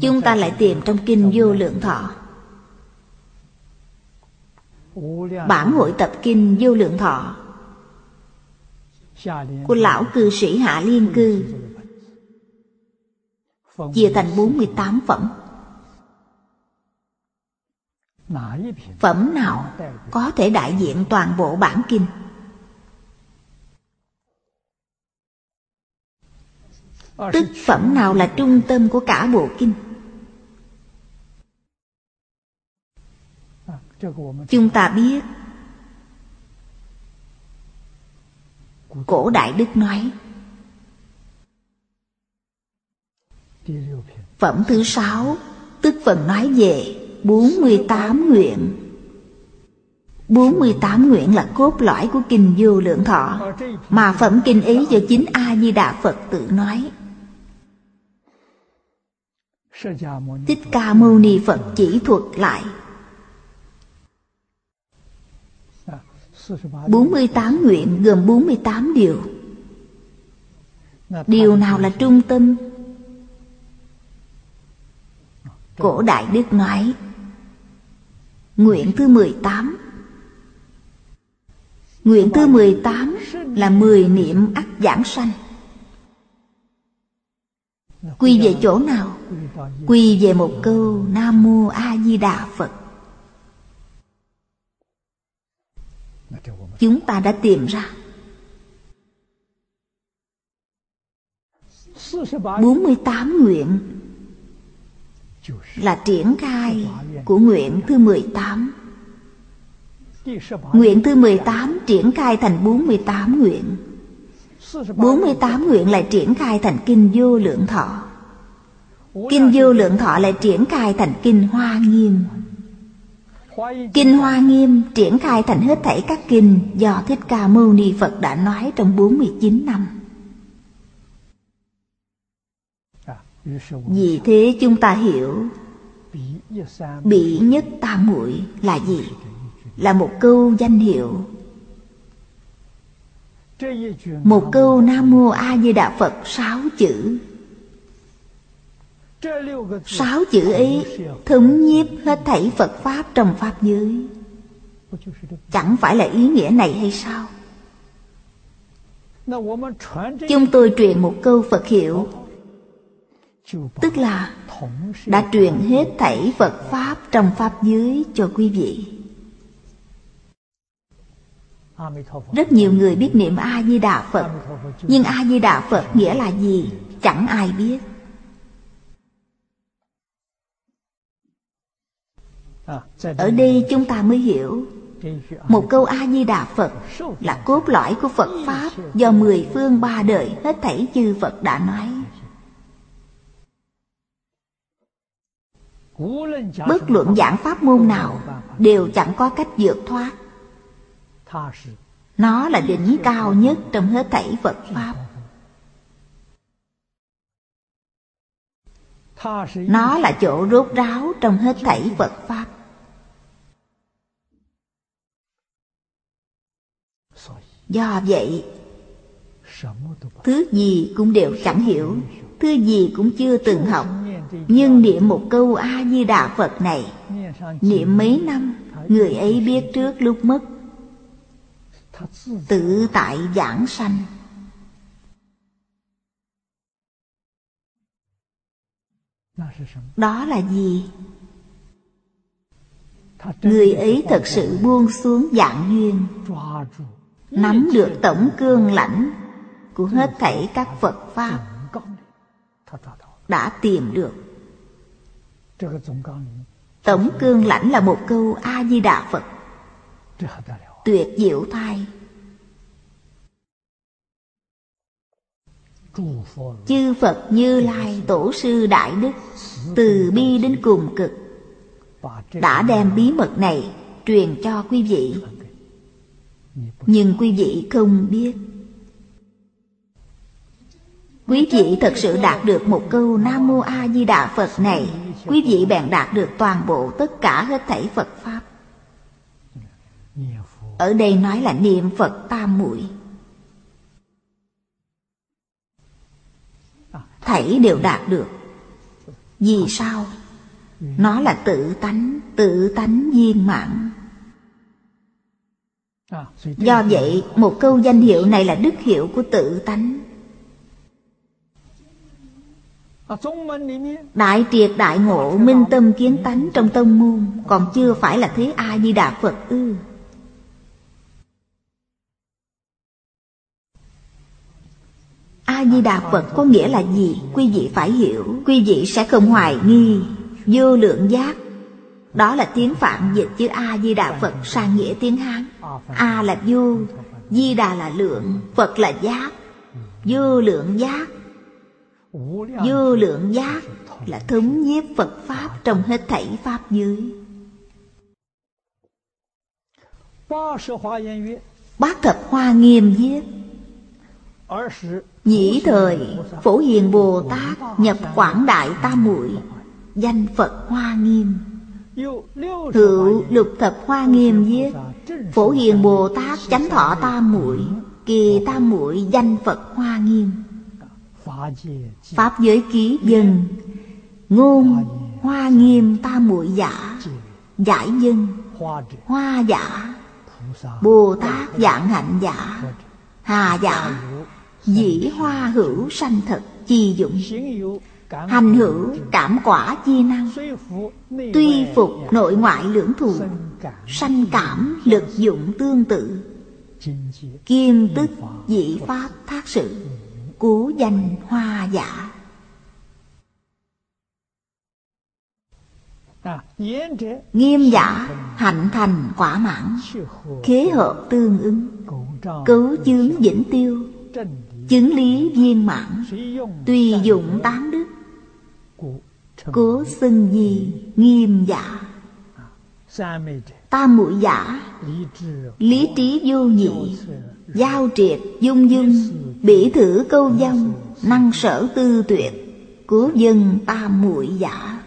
chúng ta lại tìm trong Kinh Vô Lượng Thọ. Bản hội tập Kinh Vô Lượng Thọ của lão cư sĩ Hạ Liên Cư chia thành bốn mươi tám phẩm. Phẩm nào có thể đại diện toàn bộ bản kinh? Tức phẩm nào là trung tâm của cả bộ kinh? Chúng ta biết cổ đại đức nói Phẩm thứ sáu, tức phần nói về bốn mươi tám nguyện. bốn mươi tám nguyện là cốt lõi của Kinh Vô Lượng Thọ, mà phẩm kinh ấy do chính A Di Đà Phật tự nói. Thích Ca Mâu Ni Phật chỉ thuật lại. bốn mươi tám nguyện gồm bốn mươi tám điều. Điều nào là trung tâm? Cổ Đại Đức nói, nguyện thứ mười tám. Nguyện thứ mười tám là mười niệm ắt giảng sanh. Quy về chỗ nào? Quy về một câu Nam Mô A Di Đà Phật. Chúng ta đã tìm ra bốn mươi tám nguyện là triển khai của nguyện thứ mười tám. Nguyện thứ mười tám triển khai thành bốn mươi tám nguyện. bốn mươi tám nguyện lại triển khai thành Kinh Vô Lượng Thọ. Kinh Vô Lượng Thọ lại triển khai thành Kinh Hoa Nghiêm. Kinh Hoa Nghiêm triển khai thành hết thảy các kinh do Thích Ca Mâu Ni Phật đã nói trong bốn mươi chín năm. Vì thế chúng ta hiểu bỉ nhất tam muội là gì? Là một câu danh hiệu. Một câu Nam Mô A Di Đà Phật sáu chữ. Sáu chữ ấy thống nhiếp hết thảy Phật Pháp trong Pháp giới. Chẳng phải là ý nghĩa này hay sao? Chúng tôi truyền một câu Phật hiệu, tức là đã truyền hết thảy Phật Pháp trong Pháp giới cho quý vị. Rất nhiều người biết niệm A-di-đà Phật, nhưng A-di-đà Phật nghĩa là gì? Chẳng ai biết. Ở đây chúng ta mới hiểu, một câu A-di-đà Phật là cốt lõi của Phật Pháp do mười phương ba đời hết thảy chư Phật đã nói. Bất luận giảng pháp môn nào đều chẳng có cách vượt thoát. Nó là đỉnh cao nhất trong hết thảy Phật Pháp. Nó là chỗ rốt ráo trong hết thảy Phật Pháp. Do vậy, thứ gì cũng đều chẳng hiểu, thứ gì cũng chưa từng học, nhưng niệm một câu A-di-đà Phật này, niệm mấy năm, người ấy biết trước lúc mất, tự tại giảng sanh. Đó là gì? Người ấy thật sự buông xuống vạn duyên, nắm được tổng cương lãnh của hết thảy các Phật Pháp, đã tìm được. Tổng cương lãnh là một câu A-di-đà Phật, tuyệt diệu thay. Chư Phật Như Lai Tổ Sư Đại Đức từ bi đến cùng cực, đã đem bí mật này truyền cho quý vị, nhưng quý vị không biết. Quý vị thật sự đạt được một câu Nam Mô A Di Đà Phật này, quý vị bèn đạt được toàn bộ tất cả hết thảy Phật Pháp. Ở đây nói là niệm Phật tam muội, thảy đều đạt được. Vì sao? Nó là tự tánh, tự tánh viên mãn. Do vậy, một câu danh hiệu này là đức hiệu của tự tánh. Đại triệt đại ngộ, minh tâm kiến tánh trong tông môn còn chưa phải là thế A Di Đà Phật ư? A-di-đà Phật có nghĩa là gì? Quý vị phải hiểu, quý vị sẽ không hoài nghi. Vô lượng giác, đó là tiếng Phạn dịch chữ A-di-đà Phật sang nghĩa tiếng Hán. A là vô, di-đà là lượng, Phật là giác. Vô lượng giác Vô lượng giác là thống nhiếp Phật Pháp trong hết thảy Pháp giới. Bát thập Hoa Nghiêm viết: nhĩ thời Phổ Hiền Bồ Tát nhập Quảng Đại Tam Muội, danh Phật Hoa Nghiêm. Hữu lục thập Hoa Nghiêm viết: Phổ Hiền Bồ Tát chánh thọ Tam Muội, kỳ Tam Muội danh Phật Hoa Nghiêm. Pháp Giới Ký dân: ngôn Hoa Nghiêm Tam Muội giả, giải dân Hoa giả, Bồ Tát dạng hạnh giả, hà giả, dĩ hoa hữu sanh thật chi dụng, hành hữu cảm quả chi năng, tuy phục nội ngoại lưỡng thù, sanh cảm lực dụng tương tự, kiêm tức dĩ pháp thác sự, cố danh hoa giả. Nghiêm giả hạnh thành quả mãn, khế hợp tương ứng, cứu chướng vĩnh tiêu, chứng lý viên mãn, tùy dụng tám đức, cố xưng di nghiêm giả. Tam muội giả: lý trí vô nhị, giao triệt dung dung, bỉ thử câu vong, năng sở tư tuyệt, cố dân tam muội giả.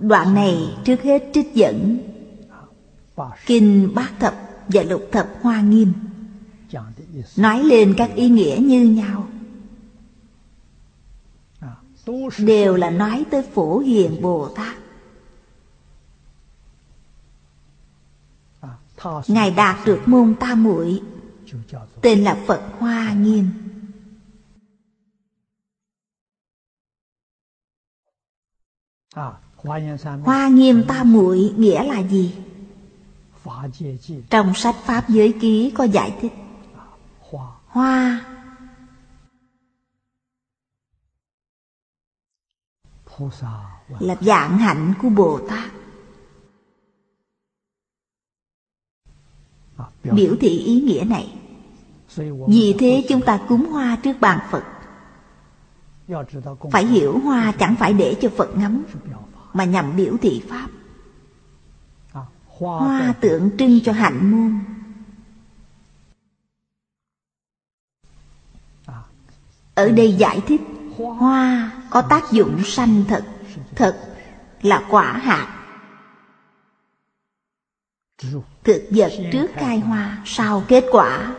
Đoạn này trước hết trích dẫn Kinh Bát Thập và Lục Thập Hoa Nghiêm, nói lên các ý nghĩa như nhau, đều là nói tới Phổ Hiền Bồ Tát. Ngài đạt được môn Tam Muội, tên là Phật Hoa Nghiêm. Hoa Nghiêm Tam Muội nghĩa là gì? Trong sách Pháp Giới Ký có giải thích. Hoa là dạng hạnh của Bồ Tát, biểu thị ý nghĩa này. Vì thế chúng ta cúng hoa trước bàn Phật, phải hiểu hoa chẳng phải để cho Phật ngắm, mà nhằm biểu thị Pháp. Hoa tượng trưng cho hạnh môn. Ở đây giải thích hoa có tác dụng sanh thật. Thật là quả hạt, thực vật trước khai hoa, sau kết quả.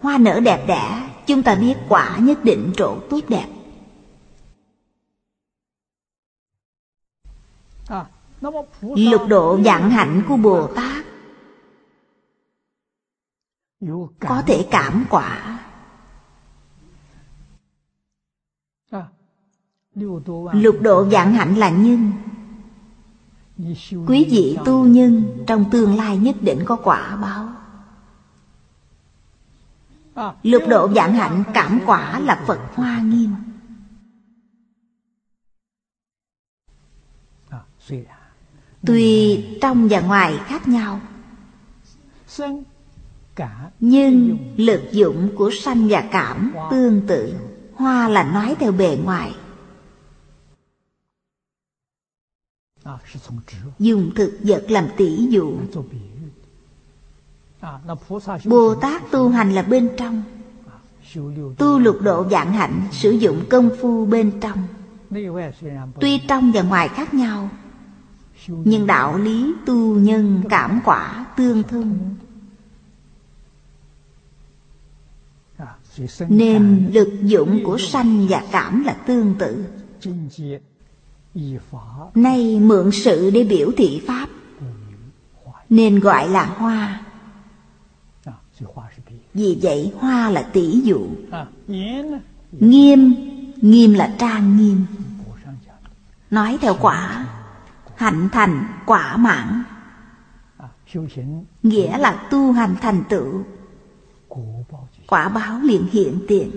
Hoa nở đẹp đẽ, chúng ta biết quả nhất định trổ tốt đẹp. Lục độ vạn hạnh của Bồ Tát có thể cảm quả. Lục độ vạn hạnh là nhân. Quý vị tu nhân trong tương lai nhất định có quả báo. Lục độ vạn hạnh cảm quả là Phật Hoa Nghiêm. Tuy trong và ngoài khác nhau, nhưng lực dụng của sanh và cảm tương tự. Hoa là nói theo bề ngoài, dùng thực vật làm tỷ dụ. Bồ Tát tu hành là bên trong, tu lục độ vạn hạnh sử dụng công phu bên trong. Tuy trong và ngoài khác nhau, nhưng đạo lý tu nhân cảm quả tương thông, nên lực dụng của sanh và cảm là tương tự. Nay mượn sự để biểu thị Pháp, nên gọi là hoa. Vì vậy hoa là tỷ dụ. Nghiêm, nghiêm là trang nghiêm, nói theo quả. Hạnh thành quả mãn, nghĩa là tu hành thành tựu, quả báo liền hiện tiền.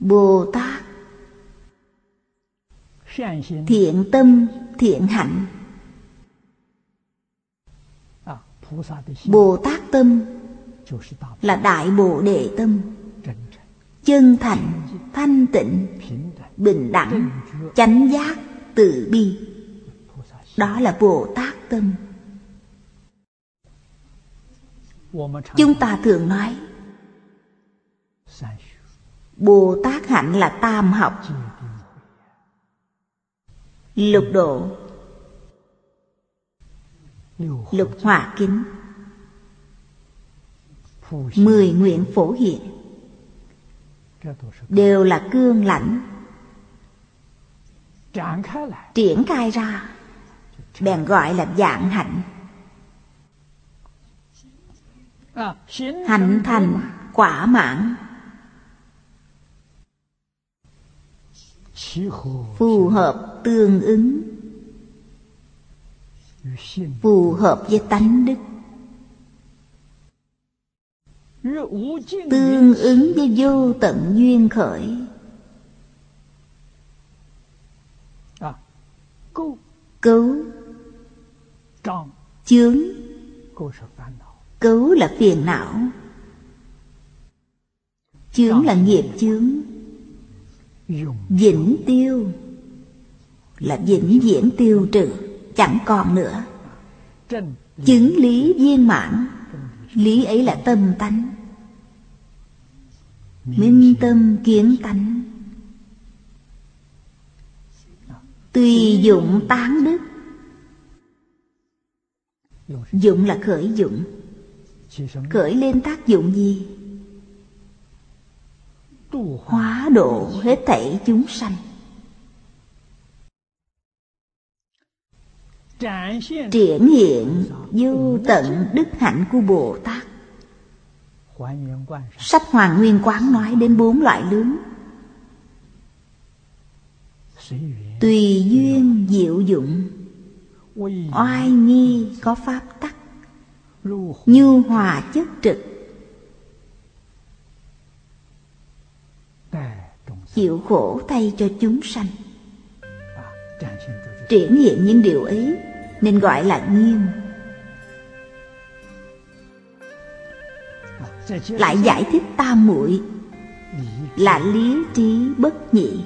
Bồ Tát thiện tâm thiện hạnh, Bồ Tát tâm là Đại Bồ Đề tâm, chân thành, thanh tịnh, bình đẳng, chánh giác, từ bi. Đó là Bồ Tát tâm. Chúng ta thường nói Bồ Tát hạnh là tam học, lục độ, lục hòa kính, mười nguyện phổ hiện, đều là cương lãnh. Triển khai ra bèn gọi là vạn hạnh. Hạnh thành quả mãn, phù hợp tương ứng, phù hợp với tánh đức, tương ứng với vô tận duyên khởi, cấu chướng. Cấu là phiền não, chướng là nghiệp chướng. Vĩnh tiêu là vĩnh viễn tiêu trừ, chẳng còn nữa. Chứng lý viên mãn, lý ấy là tâm tánh, minh tâm kiến tánh, tùy dụng tán đức. Dụng là khởi dụng, khởi lên tác dụng gì? Hóa độ hết thảy chúng sanh, triển hiện vô tận đức hạnh của Bồ Tát. Sách Hoàng Nguyên Quán nói đến bốn loại lướng: tùy duyên diệu dụng, oai nghi có pháp tắc, nhu hòa chất trực, chịu khổ thay cho chúng sanh. Triển hiện những điều ấy nên gọi là nghiêm. Lại giải thích tam muội là lý trí bất nhị.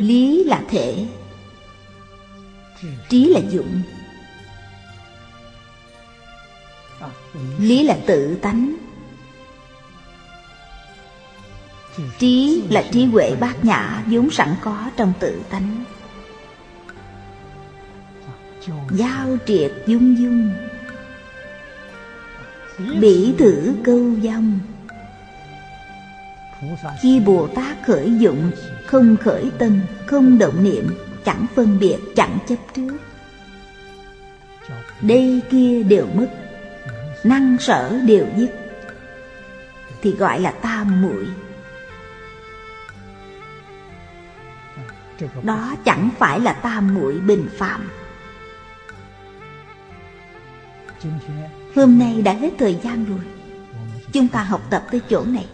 Lý là thể, trí là dụng, lý là tự tánh, trí là trí huệ bát nhã vốn sẵn có trong tự tánh. Giao triệt dung dung, bỉ thử câu vong. Khi Bồ Tát khởi dụng, không khởi tâm, không động niệm, chẳng phân biệt, chẳng chấp trước, đây kia đều mất, năng sở đều dứt, thì gọi là tam muội. Đó chẳng phải là tam muội bình phạm. Hôm nay đã hết thời gian rồi, chúng ta học tập tới chỗ này.